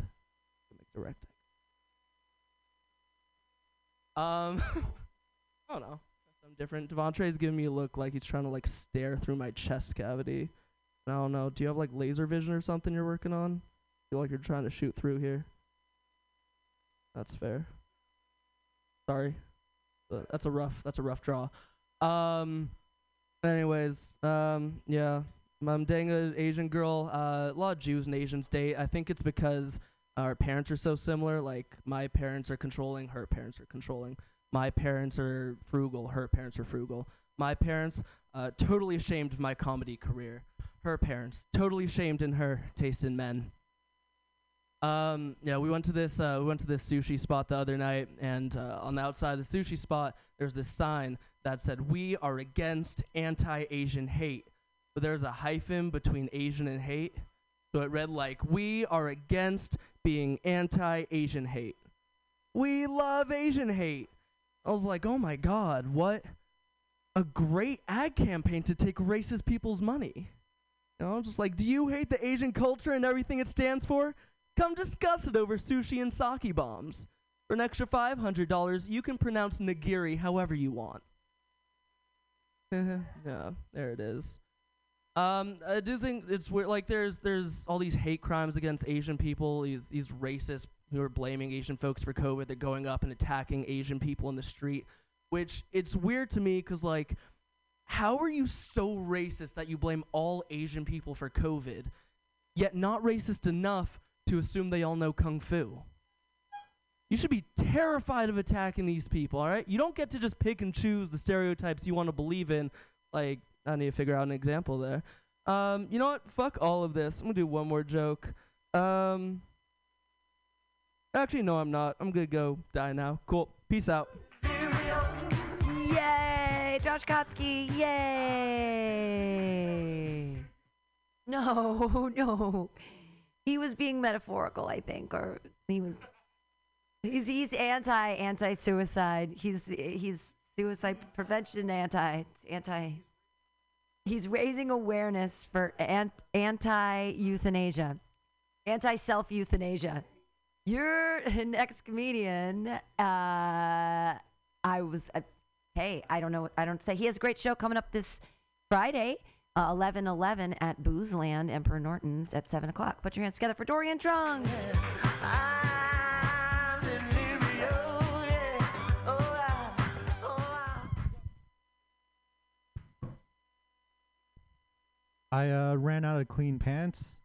Make the rectangle. I don't know. I'm different. Devontre is giving me a look like he's trying to like stare through my chest cavity. I don't know. Do you have like laser vision or something you're working on? Feel like you're trying to shoot through here. That's fair. Sorry. That's a rough draw. Anyways, yeah. I'm dating an Asian girl. A lot of Jews and Asians date. I think it's because our parents are so similar. Like, my parents are controlling, her parents are controlling. My parents are frugal, her parents are frugal. My parents, totally ashamed of my comedy career. Her parents, totally ashamed in her taste in men. Yeah, we went to this sushi spot the other night, and on the outside of the sushi spot, there's this sign that said, "We are against anti-Asian hate." But there's a hyphen between Asian and hate, so it read like, "We are against being anti-Asian hate. We love Asian hate." I was like, "Oh my God, what a great ad campaign to take racist people's money!" You know, I'm just like, "Do you hate the Asian culture and everything it stands for? Come discuss it over sushi and sake bombs. For an extra $500, you can pronounce nigiri however you want." Yeah, there it is. I do think it's weird. Like, there's all these hate crimes against Asian people. These racists who are blaming Asian folks for COVID. They're going up and attacking Asian people in the street, which it's weird to me because, like, how are you so racist that you blame all Asian people for COVID, yet not racist enough to assume they all know Kung Fu? You should be terrified of attacking these people, all right? You don't get to just pick and choose the stereotypes you want to believe in. Like, I need to figure out an example there. You know what? Fuck all of this. I'm going to do one more joke. Actually, no, I'm not. I'm going to go die now. Cool. Peace out. Yay! Josh Kotsky, yay! No. He was being metaphorical, I think, or he was. He's anti-suicide. He's suicide prevention anti. He's raising awareness for anti-euthanasia, anti-self euthanasia. Your next comedian, I don't know. I don't say he has a great show coming up this Friday. 11:11 at Boozland, Emperor Norton's at 7 o'clock. Put your hands together for Dorian Trung. I ran out of clean pants,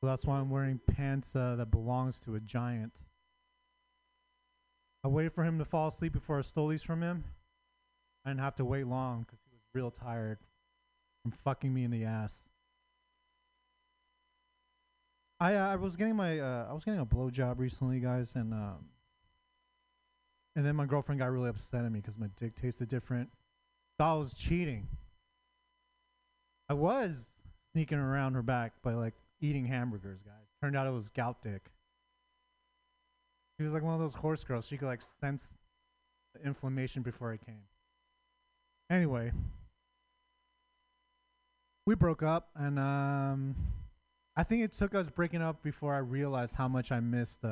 so that's why I'm wearing pants that belongs to a giant. I waited for him to fall asleep before I stole these from him. I didn't have to wait long because he was real tired from fucking me in the ass. I was getting a blowjob recently, guys, and then my girlfriend got really upset at me because my dick tasted different. Thought I was cheating. I was sneaking around her back by like eating hamburgers, guys. Turned out it was gout dick. She was like one of those horse girls. She could like sense the inflammation before it came. Anyway, we broke up, and I think it took us breaking up before I realized how much I missed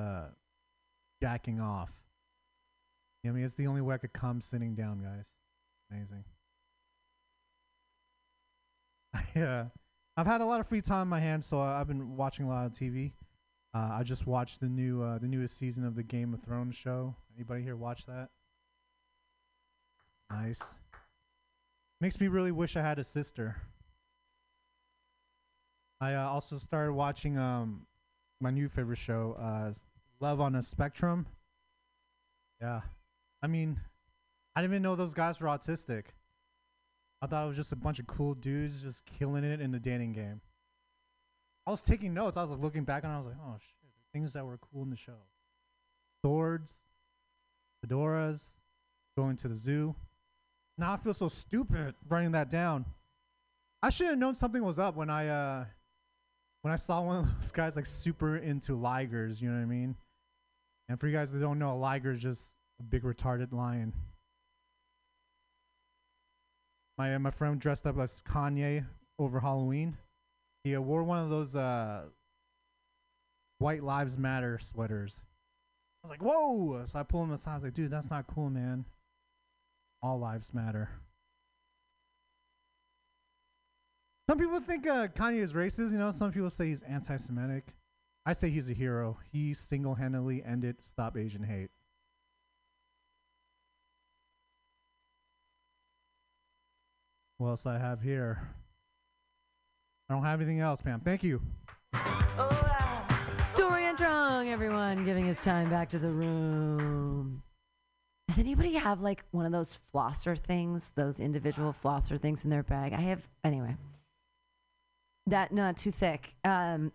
jacking off. You know, I mean, it's the only way I could come sitting down, guys. Amazing. Yeah, I've had a lot of free time on my hands, so I've been watching a lot of TV. I just watched the newest season of the Game of Thrones show. Anybody here watch that? Nice. Makes me really wish I had a sister. I also started watching my new favorite show, Love on a Spectrum. Yeah, I mean, I didn't even know those guys were autistic. I thought it was just a bunch of cool dudes just killing it in the dating game. I was taking notes. I was like looking back and I was like, oh shit, things that were cool in the show. Swords, fedoras, going to the zoo. Now I feel so stupid writing that down. I should have known something was up when I saw one of those guys like super into ligers, you know what I mean? And for you guys that don't know, a liger is just a big retarded lion. My friend dressed up as Kanye over Halloween. He wore one of those White Lives Matter sweaters. I was like, whoa! So I pulled him aside. I was like, dude, that's not cool, man. All lives matter. Some people think Kanye is racist. You know, some people say he's anti-Semitic. I say he's a hero. He single-handedly ended Stop Asian Hate. What else I have here? I don't have anything else, Pam. Thank you. Dorian Trung, everyone, giving his time back to the room. Does anybody have like one of those flosser things, those individual flosser things in their bag? I have, anyway. That, not too thick.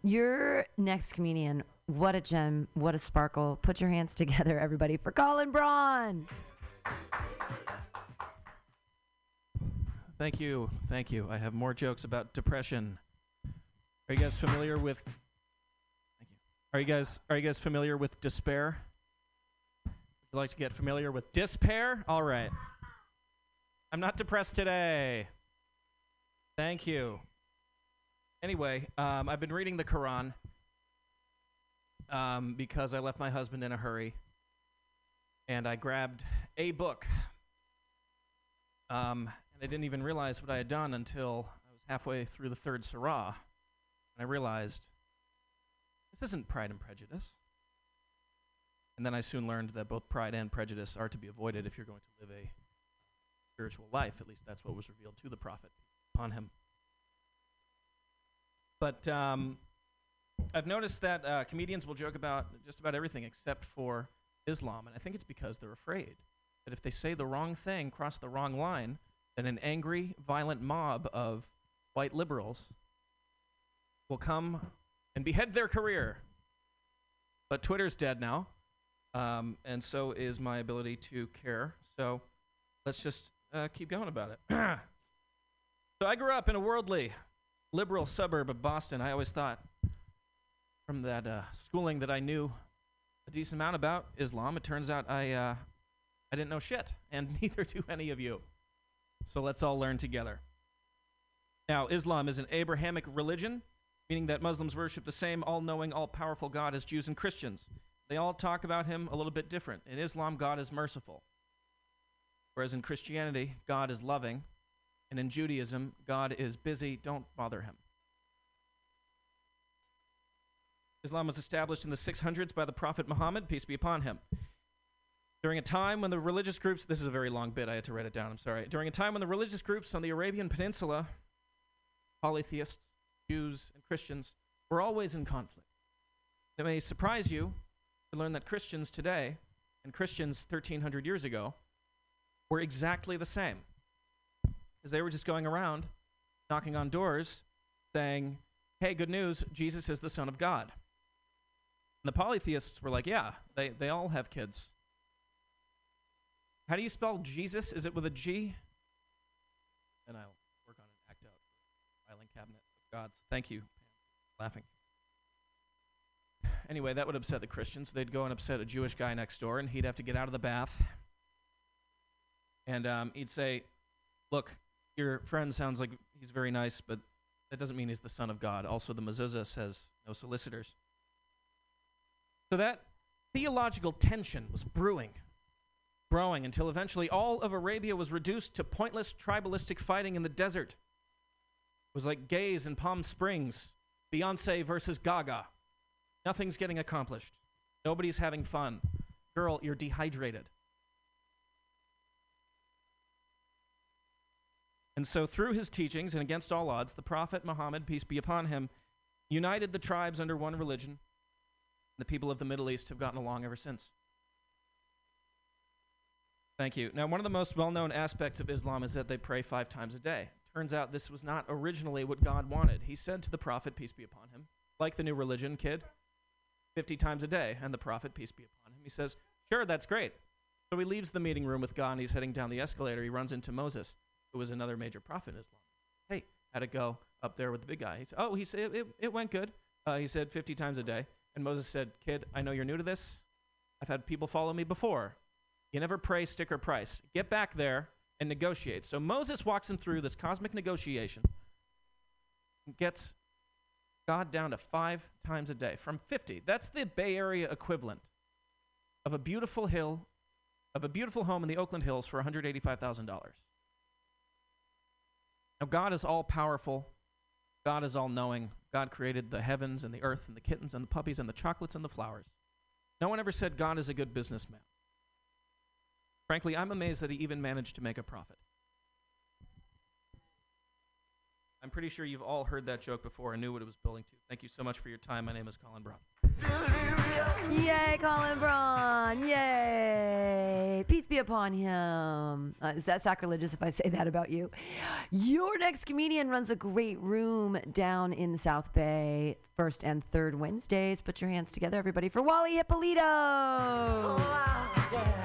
Your next comedian, what a gem, what a sparkle. Put your hands together, everybody, for Colin Braun. Thank you. Thank you. I have more jokes about depression. Are you guys familiar with Are you guys familiar with despair? Would you like to get familiar with despair? All right. I'm not depressed today. Thank you. Anyway, I've been reading the Quran because I left my husband in a hurry and I grabbed a book. I didn't even realize what I had done until I was halfway through the third surah, and I realized, this isn't Pride and Prejudice. And then I soon learned that both pride and prejudice are to be avoided if you're going to live a spiritual life. At least that's what was revealed to the prophet upon him. But I've noticed that comedians will joke about just about everything except for Islam, and I think it's because they're afraid that if they say the wrong thing, cross the wrong line, that an angry, violent mob of white liberals will come and behead their career. But Twitter's dead now, and so is my ability to care. So let's just keep going about it. So I grew up in a worldly, liberal suburb of Boston. I always thought from that schooling that I knew a decent amount about Islam. It turns out I didn't know shit, and neither do any of you. So let's all learn together. Now, Islam is an Abrahamic religion, meaning that Muslims worship the same all-knowing, all-powerful God as Jews and Christians. They all talk about him a little bit different. In Islam, God is merciful, whereas in Christianity, God is loving, And in Judaism, God is busy, don't bother him. Islam was established in the 600s by the Prophet Muhammad, peace be upon him. During a time when the religious groups, this is a very long bit, I had to write it down, I'm sorry. During a time when the religious groups on the Arabian Peninsula, polytheists, Jews, and Christians, were always in conflict. It may surprise you to learn that Christians today and Christians 1,300 years ago were exactly the same, because they were just going around knocking on doors saying, hey, good news, Jesus is the Son of God. And the polytheists were like, yeah, they all have kids. How do you spell Jesus? Is it with a G? And I'll work on an act out filing cabinet of gods. Thank you. Laughing. Anyway, that would upset the Christians. They'd go and upset a Jewish guy next door, and he'd have to get out of the bath. And he'd say, look, your friend sounds like he's very nice, but that doesn't mean he's the Son of God. Also, the mezuzah says no solicitors. So that theological tension was growing until eventually all of Arabia was reduced to pointless tribalistic fighting in the desert. It was like gays in Palm Springs, Beyonce versus Gaga. Nothing's getting accomplished. Nobody's having fun. Girl, you're dehydrated. And so through his teachings and against all odds, the Prophet Muhammad, peace be upon him, united the tribes under one religion. The people of the Middle East have gotten along ever since. Thank you. Now, one of the most well-known aspects of Islam is that they pray 5 times a day. Turns out this was not originally what God wanted. He said to the Prophet, peace be upon him, like the new religion, kid, 50 times a day. And the Prophet, peace be upon him, he says, sure, that's great. So he leaves the meeting room with God, and he's heading down the escalator. He runs into Moses, who was another major prophet in Islam. Hey, how'd it go up there with the big guy? He said, oh, he said, it went good. He said 50 times a day. And Moses said, kid, I know you're new to this. I've had people follow me before. You never pray stick or price. Get back there and negotiate. So Moses walks him through this cosmic negotiation and gets God down to 5 times a day from 50. That's the Bay Area equivalent of a beautiful home in the Oakland Hills for $185,000. Now, God is all-powerful. God is all-knowing. God created the heavens and the earth and the kittens and the puppies and the chocolates and the flowers. No one ever said God is a good businessman. Frankly, I'm amazed that he even managed to make a profit. I'm pretty sure you've all heard that joke before and knew what it was building to. Thank you so much for your time. My name is Colin Braun. Yay, Colin Braun. Yay. Peace be upon him. Is that sacrilegious if I say that about you? Your next comedian runs a great room down in the South Bay, 1st and 3rd Wednesdays. Put your hands together, everybody, for Wally Hippolito. Oh, wow. Yeah.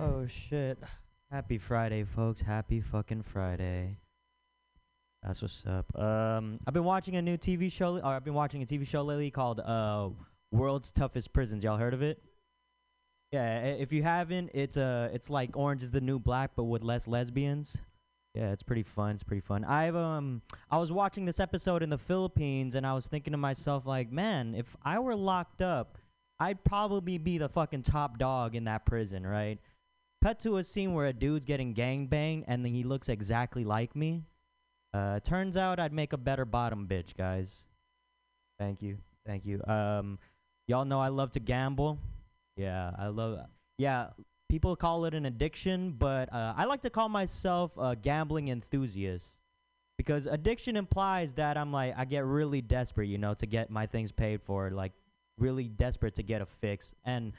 Oh, shit. Happy Friday, folks. Happy fucking Friday. That's what's up. I've been watching a new TV show. I've been watching a TV show lately called World's Toughest Prisons. Y'all heard of it? Yeah, if you haven't, it's like Orange is the New Black, but with less lesbians. Yeah, it's pretty fun. It's pretty fun. I was watching this episode in the Philippines, and I was thinking to myself, like, man, if I were locked up, I'd probably be the fucking top dog in that prison, right? Cut to a scene where a dude's getting gangbanged, and then he looks exactly like me. Turns out I'd make a better bottom bitch, guys. Thank you. Thank you. Y'all know I love to gamble. Yeah, I love... Yeah, people call it an addiction, but I like to call myself a gambling enthusiast. Because addiction implies that I'm like, I get really desperate, you know, to get my things paid for. Like, really desperate to get a fix. And...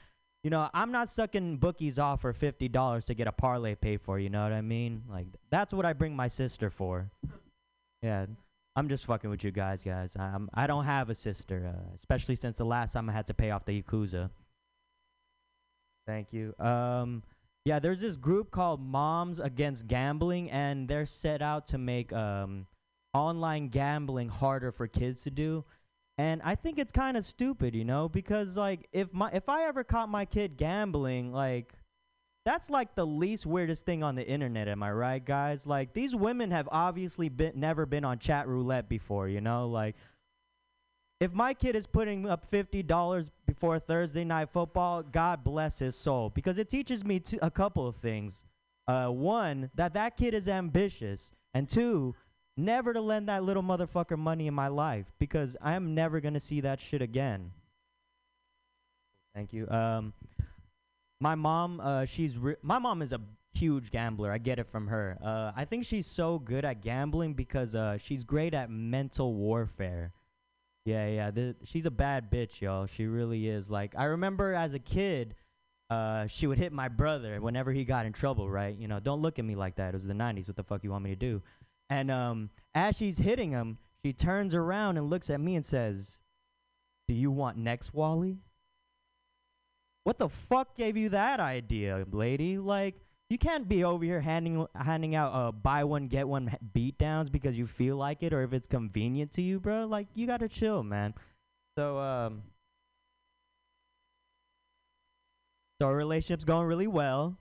You know, I'm not sucking bookies off for $50 to get a parlay paid for, you know what I mean? Like, that's what I bring my sister for. Yeah, I'm just fucking with you guys. I don't have a sister, especially since the last time I had to pay off the Yakuza. Thank you. Yeah, there's this group called Moms Against Gambling, and they're set out to make online gambling harder for kids to do. And I think it's kind of stupid, you know, because, like, if I ever caught my kid gambling, like, that's, like, the least weirdest thing on the internet, am I right, guys? Like, these women have obviously never been on chat roulette before, you know? Like, If my kid is putting up $50 before Thursday Night Football, God bless his soul, because it teaches me a couple of things. One, that kid is ambitious, and two, never to lend that little motherfucker money in my life, because I'm never going to see that shit again. Thank you. My mom, my mom is a huge gambler. I get it from her. I think she's so good at gambling because she's great at mental warfare. Yeah. She's a bad bitch, y'all. She really is. Like, I remember as a kid, she would hit my brother whenever he got in trouble, right? You know, don't look at me like that. It was the 90s. What the fuck you want me to do? And as she's hitting him, she turns around and looks at me and says, "Do you want next, Wally?" What the fuck gave you that idea, lady? Like, you can't be over here handing out buy one, get one beatdowns because you feel like it or if it's convenient to you, bro. Like, you gotta chill, man. So our relationship's going really well.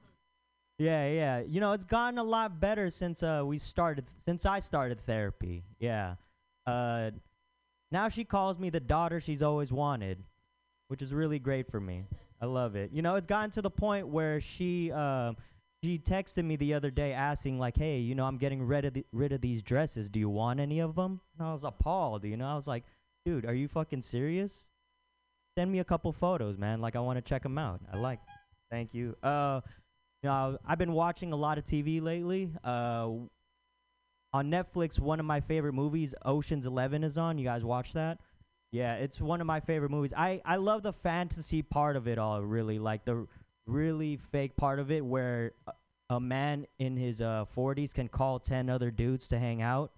Yeah. You know, it's gotten a lot better since I started therapy. Yeah. Now she calls me the daughter she's always wanted, which is really great for me. I love it. You know, it's gotten to the point where she texted me the other day asking, like, "Hey, you know, I'm getting rid of these dresses. Do you want any of them?" And I was appalled, you know. I was like, "Dude, are you fucking serious? Send me a couple photos, man. Like, I want to check them out." Thank you. You know, I've been watching a lot of TV lately. On Netflix, one of my favorite movies, Ocean's 11, is on. You guys watch that? Yeah, it's one of my favorite movies. I love the fantasy part of it all, really. Like, the really fake part of it where a man in his 40s can call 10 other dudes to hang out.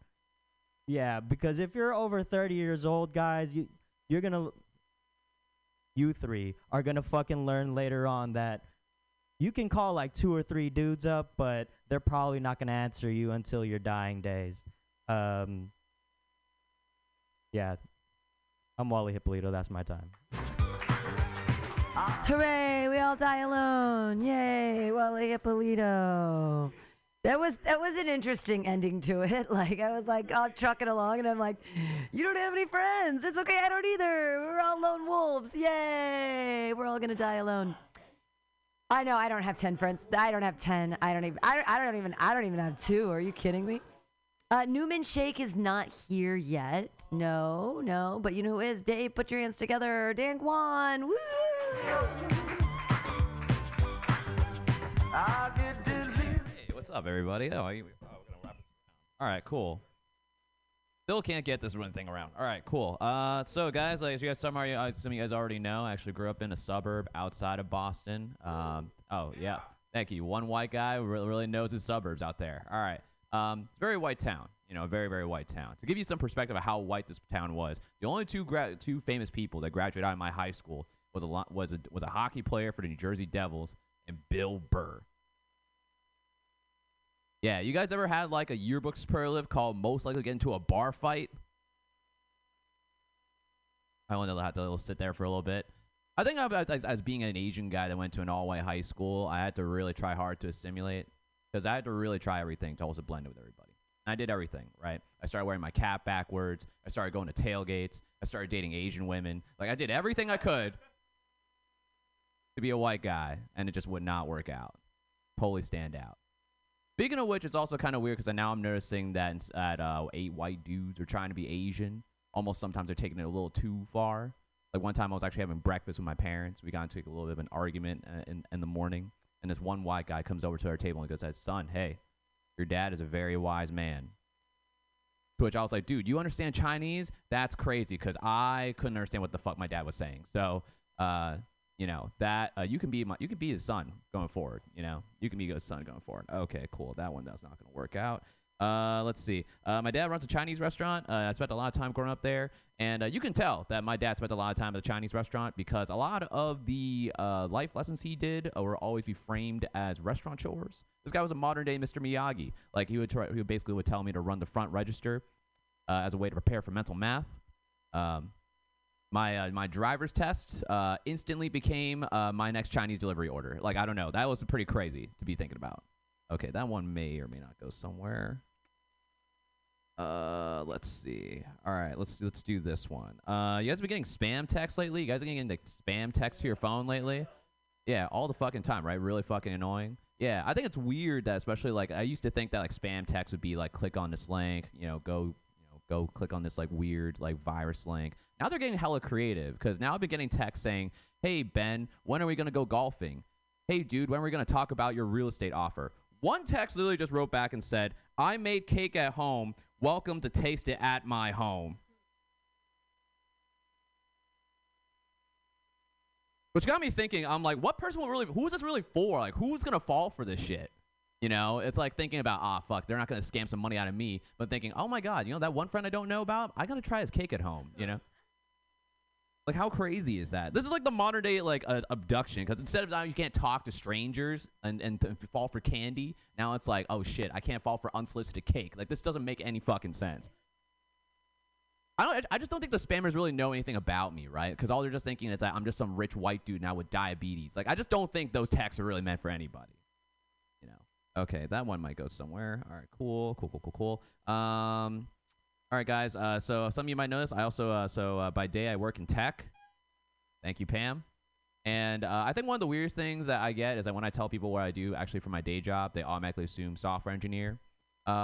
Yeah, because if you're over 30 years old, guys, you three are going to fucking learn later on that you can call like 2 or 3 dudes up, but they're probably not going to answer you until your dying days. Yeah. I'm Wally Hippolito. That's my time. Hooray. We all die alone. Yay. Wally Hippolito. That was an interesting ending to it. Like, I was like, I'll truck it along. And I'm like, you don't have any friends. It's okay. I don't either. We're all lone wolves. Yay. We're all going to die alone. I know I don't have 10 friends. I don't have 10. I don't even have 2. Are you kidding me? Newman Shake is not here yet. No. But you know who is? Dave, put your hands together. Dan Quan. Woo! Hey, what's up, everybody? Oh, we're gonna wrap this around. All right, cool. Still can't get this one thing around. All right, cool. So, guys, like, some of you guys already know, I actually grew up in a suburb outside of Boston. Yeah. Thank you. One white guy who really knows his suburbs out there. All right. It's a very white town. You know, a very, very white town. To give you some perspective of how white this town was, the only two famous people that graduated out of my high school was a hockey player for the New Jersey Devils and Bill Burr. Yeah, you guys ever had like a yearbook superlative called most likely to get into a bar fight? I want to have to sit there for a little bit. I think as being an Asian guy that went to an all-white high school, I had to really try hard to assimilate because I had to really try everything to also blend with everybody. And I did everything, right? I started wearing my cap backwards. I started going to tailgates. I started dating Asian women. Like, I did everything I could to be a white guy, and it just would not work out. Totally stand out. Speaking of which, it's also kind of weird because now I'm noticing that 8 white dudes are trying to be Asian. Almost sometimes they're taking it a little too far. Like one time I was actually having breakfast with my parents. We got into a little bit of an argument in the morning. And this one white guy comes over to our table and goes, "Son, hey, your dad is a very wise man." To which I was like, "Dude, you understand Chinese? That's crazy," because I couldn't understand what the fuck my dad was saying. So, you know, that you can be his son going forward, you know. You can be his son going forward. Okay, cool. That's not going to work out. Let's see. My dad runs a Chinese restaurant. I spent a lot of time growing up there. And you can tell that my dad spent a lot of time at a Chinese restaurant because a lot of the life lessons he did were always be framed as restaurant chores. This guy was a modern-day Mr. Miyagi. Like, he would basically tell me to run the front register as a way to prepare for mental math. My driver's test instantly became my next Chinese delivery order. Like, I don't know. That was pretty crazy to be thinking about. Okay, that one may or may not go somewhere. let's see. All right, let's do this one. You guys have been getting spam texts lately? You guys are getting into spam texts to your phone lately? Yeah, all the fucking time, right? Really fucking annoying. Yeah, I think it's weird that, especially, like, I used to think that, like, spam text would be, like, click on this link, go click on this, like, weird, like, virus link. Now they're getting hella creative, because now I've been getting texts saying, hey, Ben, when are we going to go golfing? Hey, dude, when are we going to talk about your real estate offer? One text literally just wrote back and said, I made cake at home. Welcome to taste it at my home. Which got me thinking, I'm like, what person will really, who is this really for? Like, who's going to fall for this shit? You know, it's like thinking about, fuck, they're not going to scam some money out of me. But thinking, oh, my God, that one friend I don't know about, I got to try his cake at home, Like, how crazy is that? This is like the modern day, like, abduction. Because instead of now you can't talk to strangers and fall for candy, now it's like, oh, shit, I can't fall for unsolicited cake. Like, this doesn't make any fucking sense. I just don't think the spammers really know anything about me, right? Because all they're just thinking is that I'm just some rich white dude now with diabetes. Like, I just don't think those texts are really meant for anybody. Okay, that one might go somewhere. All right, cool. All right, guys. So some of you might notice, I also by day I work in tech. Thank you, Pam. And I think one of the weirdest things that I get is that when I tell people what I do actually for my day job, they automatically assume software engineer.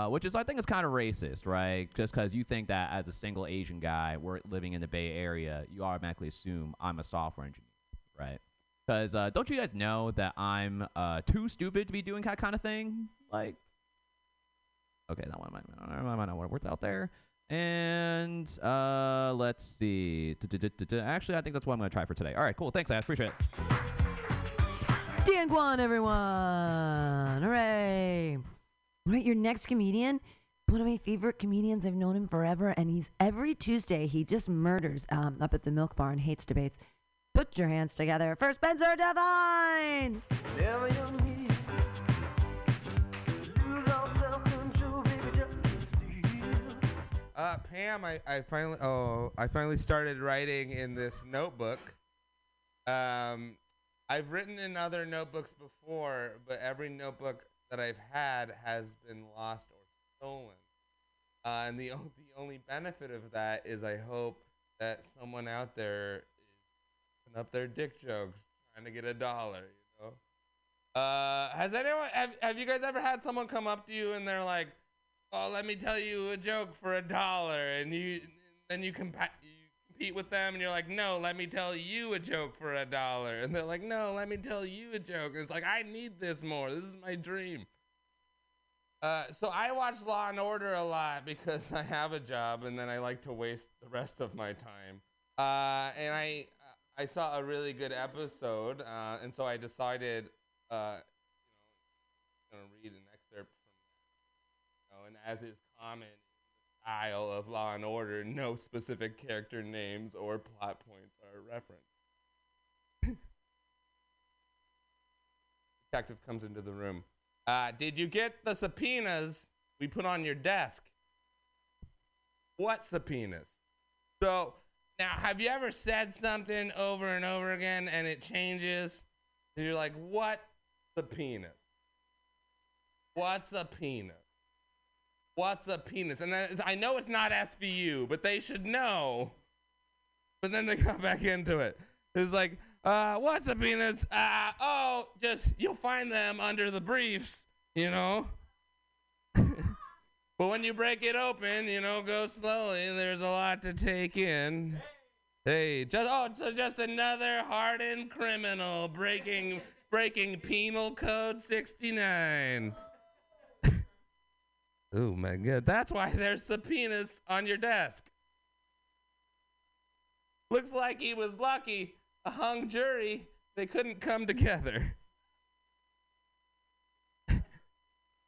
Which is, I think, is kind of racist, right? Just because you think that as a single Asian guy, we're living in the Bay Area, you automatically assume I'm a software engineer, right? Because don't you guys know that I'm too stupid to be doing that kind of thing? Like, okay, that one might not work out there. And let's see. Actually, I think that's what I'm going to try for today. All right, cool. Thanks, guys. Appreciate it. Dan Quan, everyone. Hooray. Right, your next comedian, one of my favorite comedians. I've known him forever, and he's every Tuesday. He just murders up at the Milk Bar and hates debates. Put your hands together for Spencer Devine. Whatever you need, lose all self-control, baby, just be still. Pam, I finally started writing in this notebook. I've written in other notebooks before, but every notebook that I've had has been lost or stolen. And the only benefit of that is I hope that someone out there is putting up their dick jokes, trying to get $1, Has anyone, have you guys ever had someone come up to you and they're like, oh, let me tell you a joke for $1, and you compete with them and you're like, no, let me tell you a joke for $1, and they're like, no, let me tell you a joke, and it's like, I need this more, this is my dream. So I watch Law and Order a lot because I have a job and then I like to waste the rest of my time, and I saw a really good episode, and so I decided I'm gonna read an excerpt from that, and as is common aisle of Law and Order, no specific character names or plot points are referenced. Detective comes into the room. Did you get the subpoenas we put on your desk? What subpoenas? So, now, have you ever said something over and over again and it changes? And you're like, what subpoenas? What's a penis? What's a penis? And I know it's not SVU, but they should know. But then they got back into it. It's like, what's a penis? You'll find them under the briefs, But when you break it open, go slowly. There's a lot to take in. Hey, just another hardened criminal breaking Penal Code 69. Oh, my God. That's why there's subpoenas on your desk. Looks like he was lucky. A hung jury, they couldn't come together.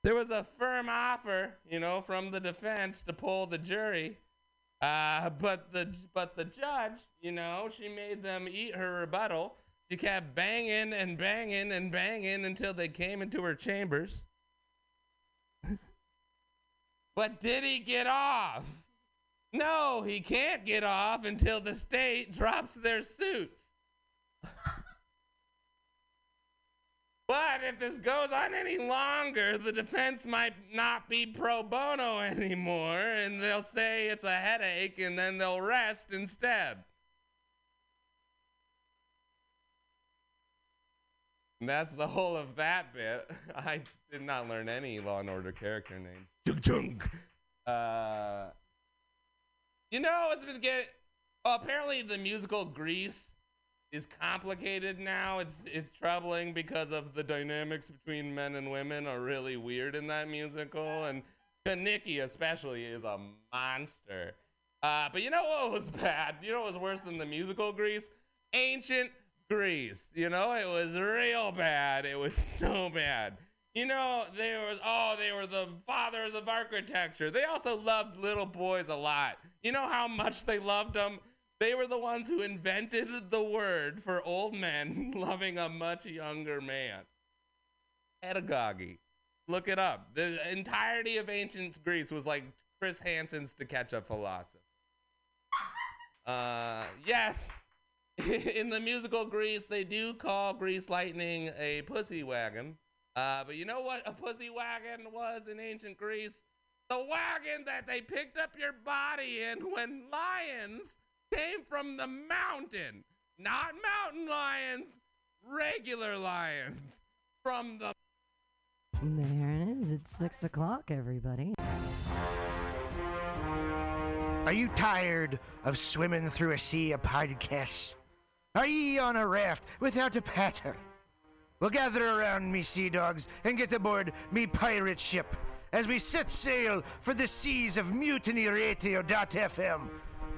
There was a firm offer, from the defense to pull the jury. But the judge, she made them eat her rebuttal. She kept banging and banging and banging until they came into her chambers. But did he get off? No, he can't get off until the state drops their suits. But if this goes on any longer, the defense might not be pro bono anymore, and they'll say it's a headache, and then they'll rest instead. And that's the whole of that bit. I did not learn any Law and Order character names. You know, it's been getting... Oh, apparently the musical Grease is complicated now. It's troubling because of the dynamics between men and women are really weird in that musical, and Nikki especially is a monster. But you know what was bad? You know what was worse than the musical Grease? Ancient Grease. You know, it was real bad. It was so bad. You know, they were the fathers of architecture. They also loved little boys a lot. You know how much they loved them? They were the ones who invented the word for old men loving a much younger man. Pedagogy. Look it up. The entirety of ancient Greece was like Chris Hansen's To Catch a Philosopher. Yes, in the musical Grease, they do call Grease Lightning a pussy wagon. But you know what a pussy wagon was in ancient Greece? The wagon that they picked up your body in when lions came from the mountain. Not mountain lions, regular lions from the... There it is. It's 6 o'clock, everybody. Are you tired of swimming through a sea of podcasts? Are ye on a raft without a paddle? Well, gather around, me sea dogs, and get aboard me pirate ship as we set sail for the seas of MutinyRadio.fm.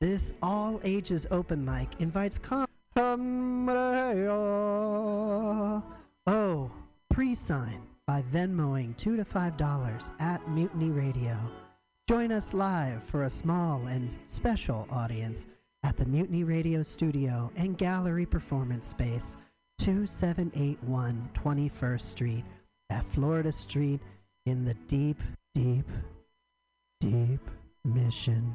This all-ages open mic invites pre-sign by Venmoing $2 to $5 at Mutiny Radio. Join us live for a small and special audience at the Mutiny Radio Studio and Gallery Performance Space, 2781 21st Street at Florida Street in the deep, deep, deep Mission.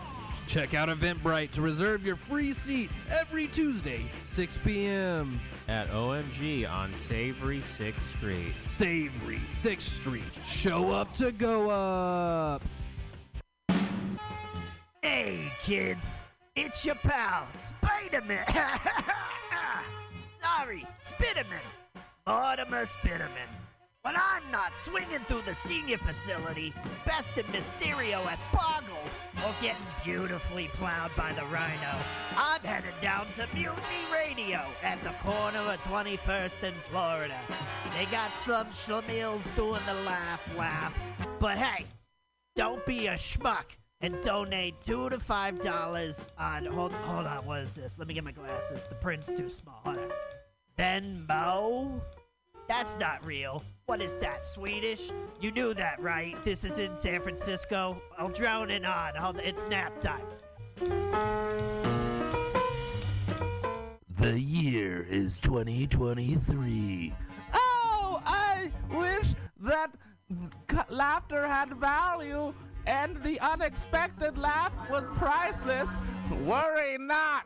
Check out Eventbrite to reserve your free seat every Tuesday, 6 p.m. at OMG on Savory 6th Street. Savory 6th Street. Show up to go up. Hey, kids. It's your pal, Spider-Man. Sorry, Spiderman. Mortimer Spiderman. When I'm not swinging through the senior facility, besting Mysterio at Boggle, or getting beautifully plowed by the Rhino, I'm headed down to Mutiny Radio at the corner of 21st and Florida. They got some schlemiels doing the laugh. But hey, don't be a schmuck and donate $2 to $5 on... Hold on, what is this? Let me get my glasses. The print's too small. Hold on. Venmo? That's not real. What is that, Swedish? You knew that, right? This is in San Francisco. I'll drown it on. It's nap time. The year is 2023. Oh, I wish that laughter had value and the unexpected laugh was priceless. Worry not.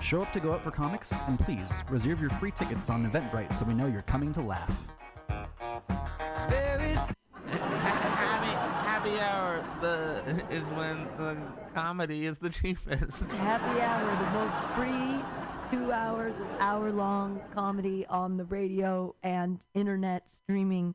Show up to Go Out for Comics, and please reserve your free tickets on Eventbrite so we know you're coming to laugh. Happy hour is when the comedy is the cheapest. Happy hour, the most free 2 hours of hour-long comedy on the radio and internet streaming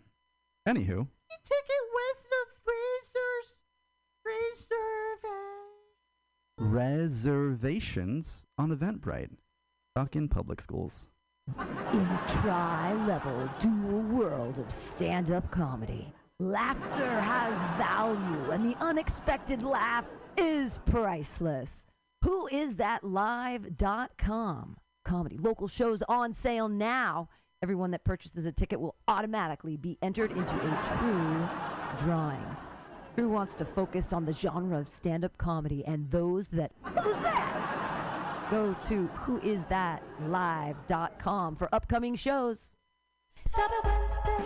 Anywho. You took it west of Reservations on Eventbrite. Talk in public schools. In a tri-level dual world of stand-up comedy. Laughter has value, and the unexpected laugh is priceless. Whoisthatlive.com comedy. Local shows on sale now. Everyone that purchases a ticket will automatically be entered into a true drawing. who wants to focus on the genre of stand-up comedy, and those that, who's that? Go to whoisthatlive.com for upcoming shows.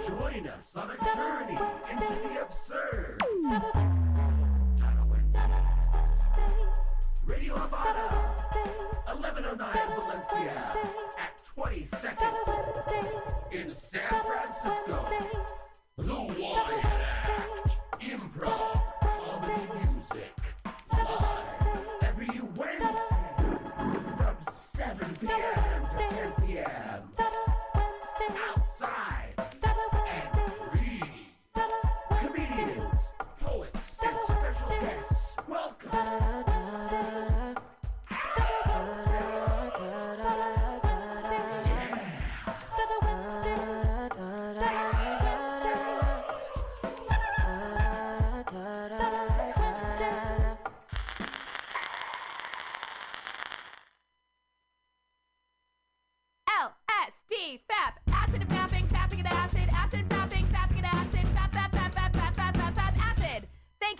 Join us on a journey into the absurd. Radio Havana, 1109 Valencia, at 22nd in San Francisco. The Wally Act, improv, comedy, music, live, every Wednesday from 7 p.m. to 10 p.m. Outside, and free. Comedians, poets, and special guests, welcome.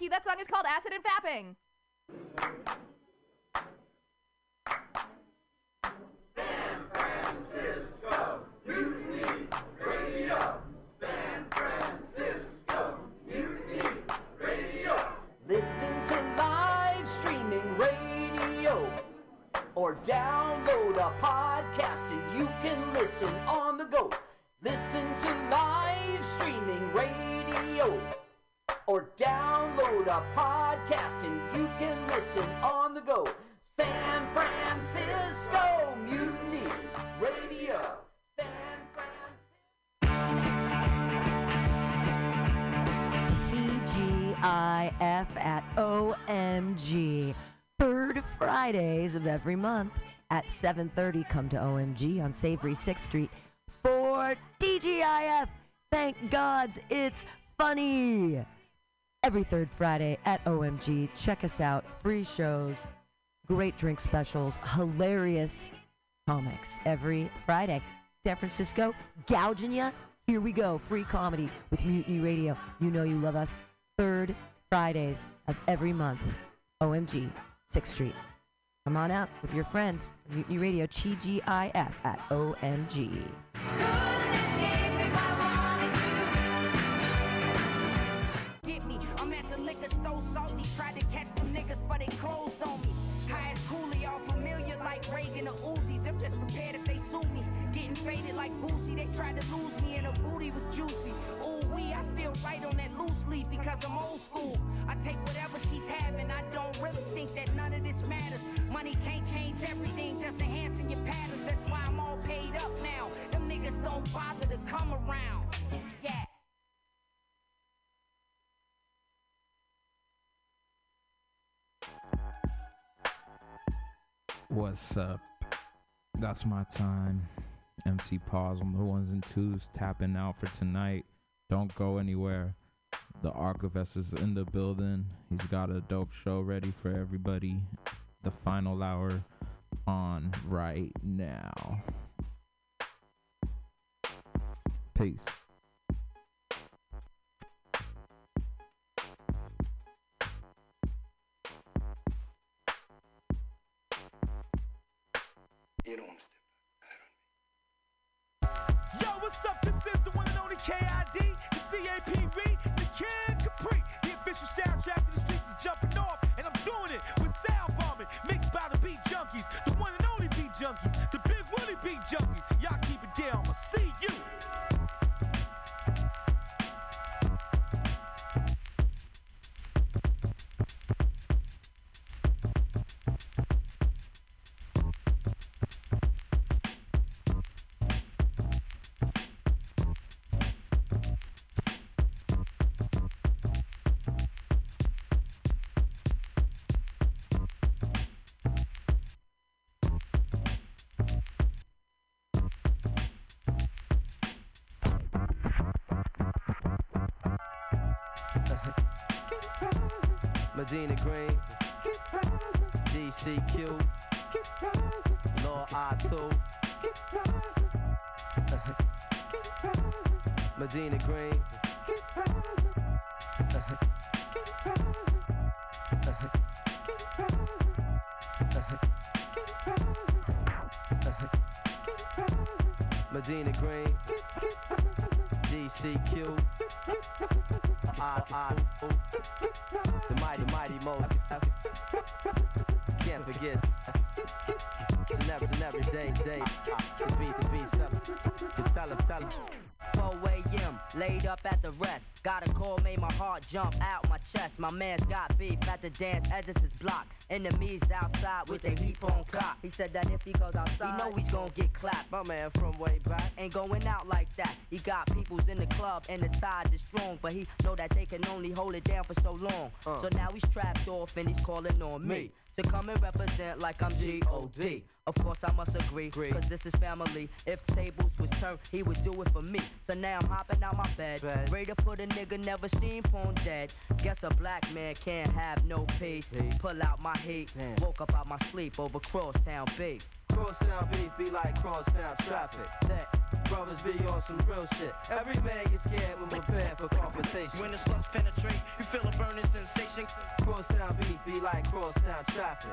That song is called Acid and Fapping. San Francisco Mutiny Radio. San Francisco Mutiny Radio. Listen to live streaming radio or download a podcast and you can listen on the go. Listen to live streaming radio. Or download a podcast and you can listen on the go. San Francisco Mutiny Radio. San Francisco. TGIF at OMG. Third Fridays of every month at 7:30. Come to OMG on Savory 6th Street for TGIF. Thank gods it's funny. Every third Friday at OMG. Check us out. Free shows, great drink specials, hilarious comics every Friday. San Francisco, gouging ya? Here we go. Free comedy with Mutiny Radio. You know you love us. Third Fridays of every month. OMG, 6th Street. Come on out with your friends. Mutiny Radio, TGIF at OMG. Tried to catch them niggas, but they closed on me. High as Cooley, all familiar like Reagan or Uzis. I'm just prepared if they sue me. Getting faded like Boosie, they tried to lose me and the booty was juicy. Ooh wee, I still write on that loose leaf because I'm old school. I take whatever she's having, I don't really think that none of this matters. Money can't change everything, just enhancing your patterns. That's why I'm all paid up now. Them niggas don't bother to come around. Yeah. What's up? That's my time. MC Pause on the ones and twos, tapping out for tonight. Don't go anywhere. The Archivist is in the building. He's got a dope show ready for everybody. The final hour on right now. Peace. You don't want to step out. Yo, what's up? This is the one and only KID, the CAPV, the Kid Capri. The official soundtrack to the streets is jumping off, and I'm doing it with sound bombing, mixed by the Beat Junkies, the one and only Beat Junkies, the Big Willie Beat Junkies. Y'all keep it down. I'ma see you. Medina Green, DCQ, Law I2, Medina Green, Medina Green, DCQ, the mighty Mos Def. Can't forget, it's an everyday day, the beat, so tell him. 4 a.m., laid up at the rest. Got a call, made my heart jump out my chest. My man's got beef at the dance, edits his block. Enemies outside with their heap on cock. He said that if he goes outside, he know he's gonna get clapped. My man from way back ain't going out like that. He got peoples in the club and the tide is strong, but he know that they can only hold it down for so long. So now he's trapped off and he's calling on me to come and represent like I'm G.O.D. Of course I must agree, cause this is family. If tables was turned, he would do it for me. So now I'm hopping out my bed, ready to put a nigga never seen pon dead. Guess a black man can't have no peace. Pull out my heat, woke up out my sleep over Crosstown beef. Crosstown beef be like Crosstown traffic. Brothers be on some real shit. Every man gets scared when prepared for confrontation. When the slugs penetrate, you feel a burning sensation. Crosstown beef be like Crosstown traffic.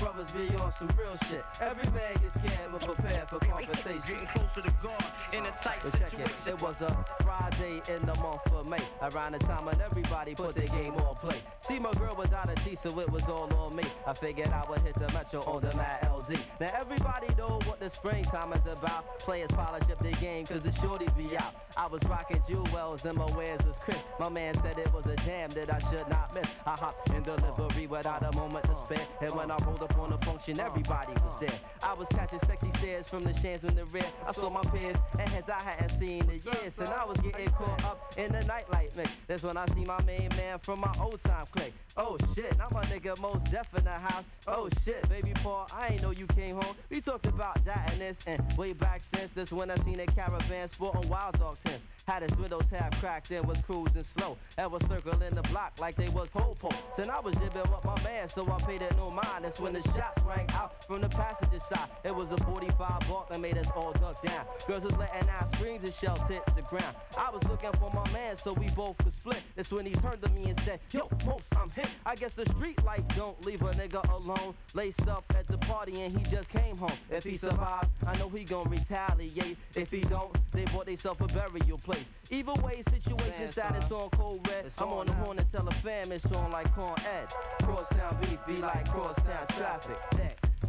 Brothers be on some real shit. Every man gets scared when prepared for confrontation. Getting closer to God in a tight situation. It was a Friday in the month of May, around the time when everybody put their game on play. See, my girl was out of tea, so it was all on me. I figured I would hit the metro on the Mad LD. Now everybody know what the springtime is about. Players polish up their game cause the shorties be out. I was rocking jewels and my wares was crisp. My man said it was a jam that I should not miss. I hopped in delivery without a moment to spare, and when I rolled up on the function everybody was there. I was catching sexy stares from the shams in the rear. I saw my peers and heads I hadn't seen in years, and I was getting caught up in the nightlight mix. That's when I see my main man from my old time clique. Oh shit, now my nigga Mos Def in the house. Oh shit, baby Paul, I ain't know you came home. We talked about that and this and way back since. This when I seen a caravan sporting wild dog tents. Had his windows half cracked and was cruising slow, and was circling the block like they was po-po. Then I was jibbing with my man, so I paid it no mind. That's when the shots rang out from the passenger side. It was a 45 bulk that made us all duck down. Girls was letting out screams and shells hit the ground. I was looking for my man, so we both could split. That's when he turned to me and said, yo, Mos, I'm hit. I guess the street life don't leave a nigga alone. Laced up at the party and he just came home. If he survived, I know he gon' retaliate. If he don't, they bought themselves a burial place. Either way, situation status on cold red. I'm on the horn to tell a fam it's on like Con Ed. Crosstown beef be like Crosstown traffic.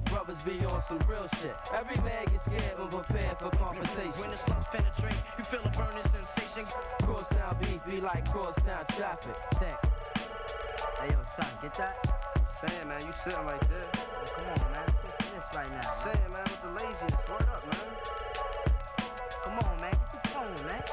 Brothers be on some real shit. Every man gets scared when prepared for confrontation. When the slugs penetrate, you feel a burning sensation. Crosstown beef be like Crosstown traffic. Hey yo, son, get that? I'm saying, man, you sitting right there. Come on, man, get serious right now. I'm saying, man, with the laziness, word up, man. Come on, man, get the phone, man.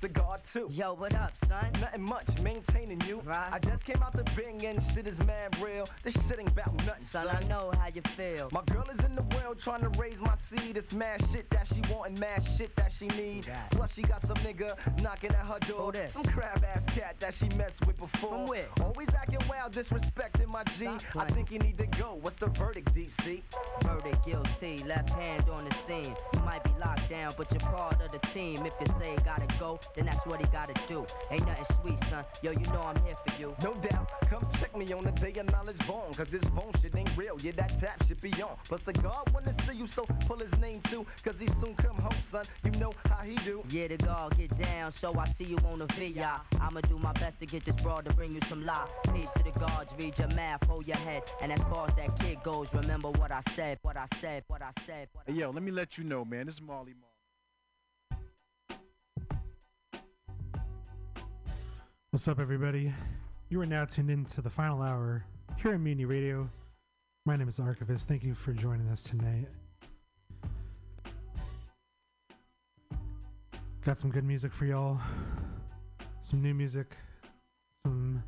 The guard too. Yo, what up, son? Nothing much, maintaining you. Right. I just came out the Bing and shit is mad real. This shit ain't about nothing, son. I know how you feel. My girl is in the world trying to raise my seed. It's mad shit that she want and mad shit that she need. Right. Plus she got some nigga knocking at her door. Some crab ass cat that she messed with before. From where? Always acting wild, disrespecting my G. I think you need to go. What's the verdict, DC? Verdict guilty, left hand on the scene. You might be locked down, but you're part of the team. If you say gotta go, then that's what he gotta do. Ain't nothing sweet, son. Yo, you know I'm here for you. No doubt. Come check me on the day of knowledge born, cause this phone shit ain't real. Yeah, that tap shit be on. Plus the guard wanna see you, so pull his name too, cause he soon come home, son. You know how he do. Yeah, the guard get down, so I see you on the VI. I'ma do my best to get this broad to bring you some lie. Peace to the guards, read your math, hold your head. And as far as that kid goes, remember what I said. What I said. Yo, let me let you know, man. This is Marley Marl. What's up, everybody? You are now tuned in to the final hour here at Mutiny Radio. My name is Archivist. Thank you for joining us tonight. Got some good music for y'all. Some new music. Some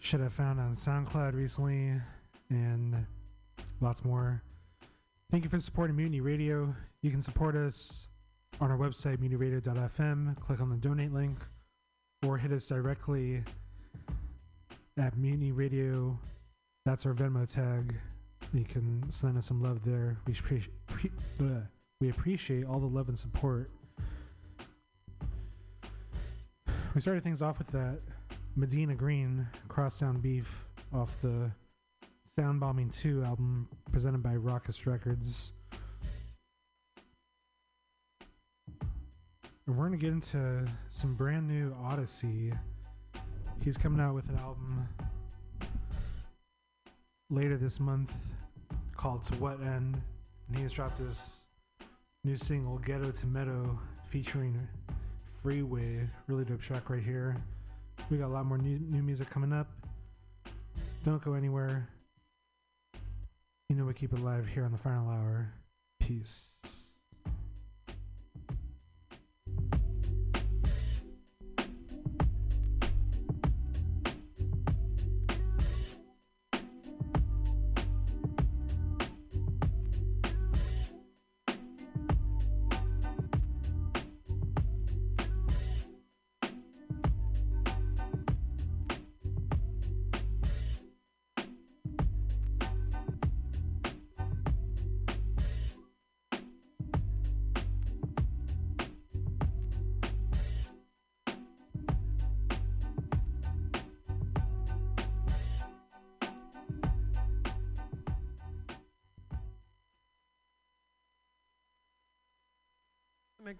shit I found on SoundCloud recently. And lots more. Thank you for supporting Mutiny Radio. You can support us on our website, MutinyRadio.fm. Click on the donate link. Or hit us directly at Mutiny Radio. That's our Venmo tag. You can send us some love there. We appreciate all the love and support. We started things off with that Medina Green, Crosstown Beef, off the Sound Bombing 2 album presented by Raucous Records. And we're going to get into some brand new Odyssey. He's coming out with an album later this month called To What End, and he's dropped this new single, Ghetto to Meadow, featuring Freeway. Really dope track right here. We got a lot more new music coming up. Don't go anywhere. You know we keep it live here on the final hour. Peace.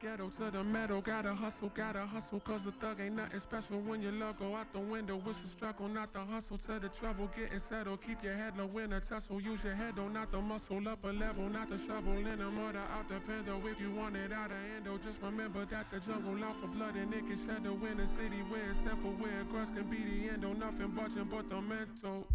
Ghetto to the metal, gotta hustle, cause a thug ain't nothing special when your love go out the window. Wish for struggle, not the hustle, to the trouble, getting settled, keep your head low in a tussle, use your head though, not the muscle, up a level, not the shovel, in a murder, out the pendo, if you want it out of endo, just remember that the jungle out for blood and it can shadow in the city where it's simple, where grass can be the endo, nothing budging but the mental.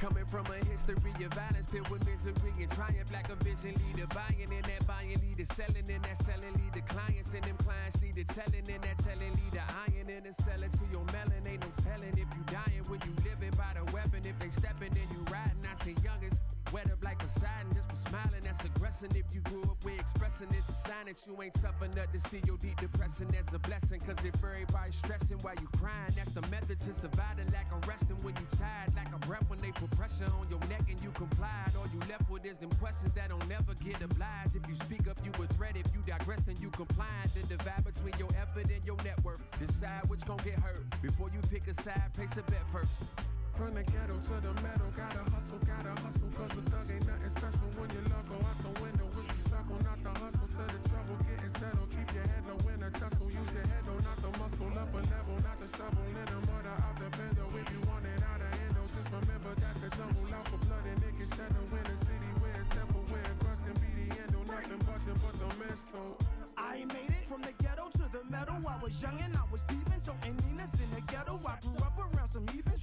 Coming from a history of violence filled with misery and triumph, lack of vision lead to buying, and that buying lead to selling, and that selling lead to clients, and them clients lead to telling, and that telling lead to iron, and then selling to your melon. Ain't no telling if you dying when you living by the weapon. If they stepping, then you riding. I see youngest wet up like Poseidon just for smiling. That's aggressing. If you grew up, we're expressing. It's a sign that you ain't tough enough to see your deep depressing. That's a blessing, cause if everybody's stressing while you crying, that's the method to surviving. Lack of resting when you tired, lack of breath when they put pressure on your neck and you complied. All you left with is them questions that don't never get obliged. If you speak up, you a threat. If you digress, then you compliant. Then divide between your effort and your net worth. Decide which gon' get hurt before you pick a side, place a bet first. From the ghetto to the metal, gotta hustle, cause a thug ain't nothing special when your love go out the window. Wish you struggle, not the hustle, to the trouble, getting settled, keep your head low in a tussle, use your head though, not the muscle, up a level, not the shovel, in the murder, out the bender, if you want it out of endo, just remember that the jungle out for blood and it can shadow in the city where it's simple, where it crushed and be the end, nothing busting but the mental. I made it from the ghetto to the metal. I was young and I was thieving, so in Nina's in the ghetto. I grew up around some heathens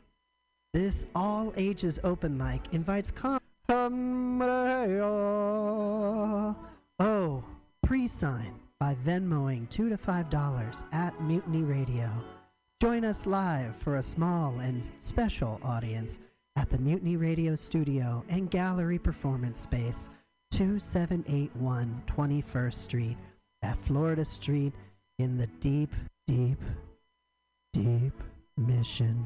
This all-ages open mic invites pre-sign by Venmoing $2 to $5 at Mutiny Radio. Join us live for a small and special audience at the Mutiny Radio Studio and Gallery Performance Space, 2781 21st Street at Florida Street in the deep, deep, deep Mission.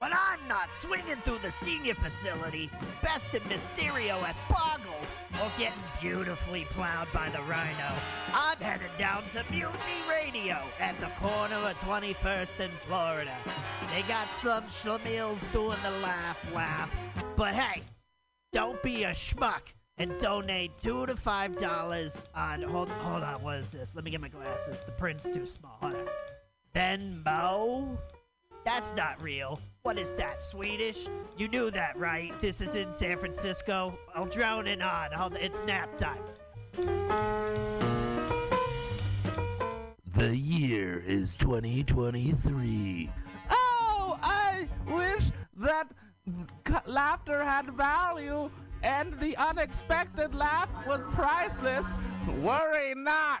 When I'm not swinging through the senior facility, besting Mysterio at Boggle, or getting beautifully plowed by the Rhino, I'm headed down to Mutiny Radio at the corner of 21st and Florida. They got some schlemiels doing the laugh. But hey, don't be a schmuck and donate $2 to $5 on... Hold on, what is this? Let me get my glasses. The print's too small. Hold on. Venmo? That's not real. What is that, Swedish? You knew that, right? This is in San Francisco. I'll drown it on. It's nap time. The year is 2023. Oh, I wish that laughter had value and the unexpected laugh was priceless. Worry not.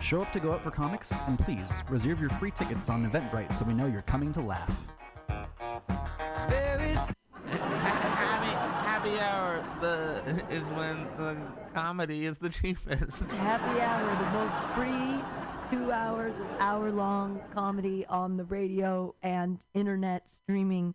Show up to go out for comics, and please reserve your free tickets on Eventbrite so we know you're coming to laugh. Happy hour is when the comedy is the cheapest. Happy hour, the most free 2 hours of hour-long comedy on the radio and internet streaming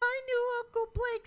My new Uncle Blake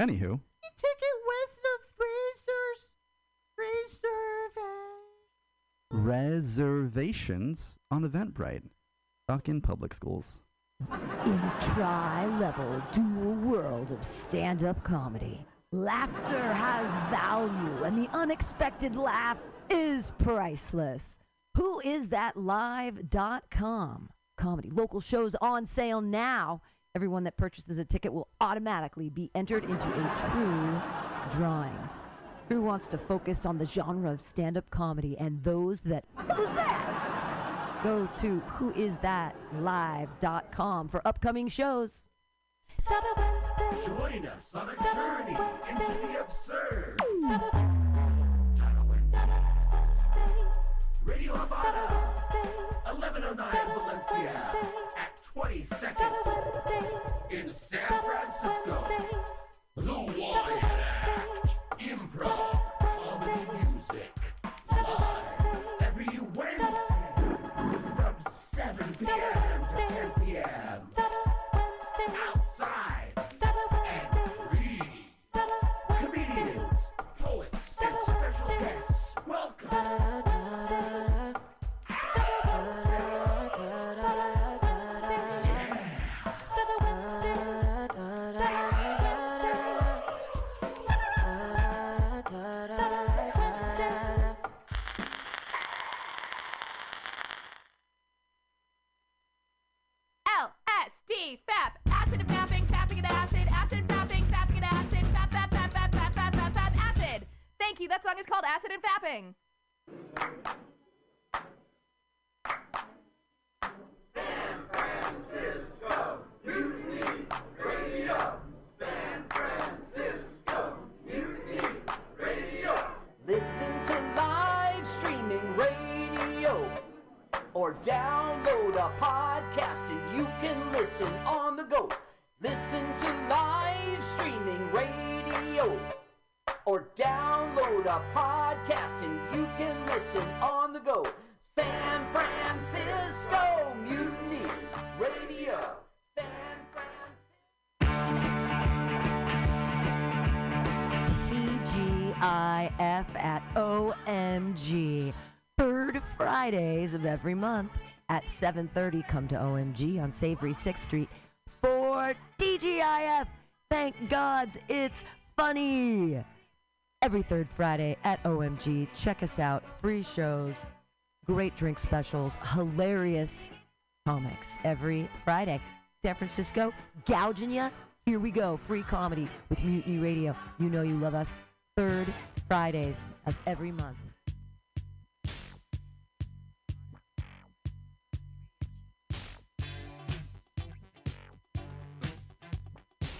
Anywho. You took it west of Reservations on Eventbrite. Talk in public schools. In a tri-level dual world of stand-up comedy, laughter has value and the unexpected laugh is priceless. Whoisthatlive.com. Comedy local shows on sale now. Everyone that purchases a ticket will automatically be entered into a true drawing. Who wants to focus on the genre of stand-up comedy and those that... Who's that? Go to whoisthatlive.com for upcoming shows. Join us on a journey into the absurd. Radio Havana, 1109 Valencia at 22nd in San Francisco. The Wally Act. Improv, comedy, music, live, every Wednesday, from 7 p.m. to 10 p.m., outside, and free. Comedians, poets, and special guests, welcome. That song is called Acid and Fapping. San Francisco Mutiny Radio. San Francisco Mutiny Radio. Listen to live streaming radio or download a podcast and you can listen on the go. Listen to live streaming radio. Or download a podcast and you can listen on the go. San Francisco Mutiny Radio. San Francisco. TGIF at OMG. Third Fridays of every month at 7:30. Come to OMG on Savory 6th Street for TGIF. Thank gods it's funny. Every third Friday at OMG. Check us out. Free shows, great drink specials, hilarious comics every Friday. San Francisco, gouging ya? Here we go. Free comedy with Mutiny Radio. You know you love us. Third Fridays of every month.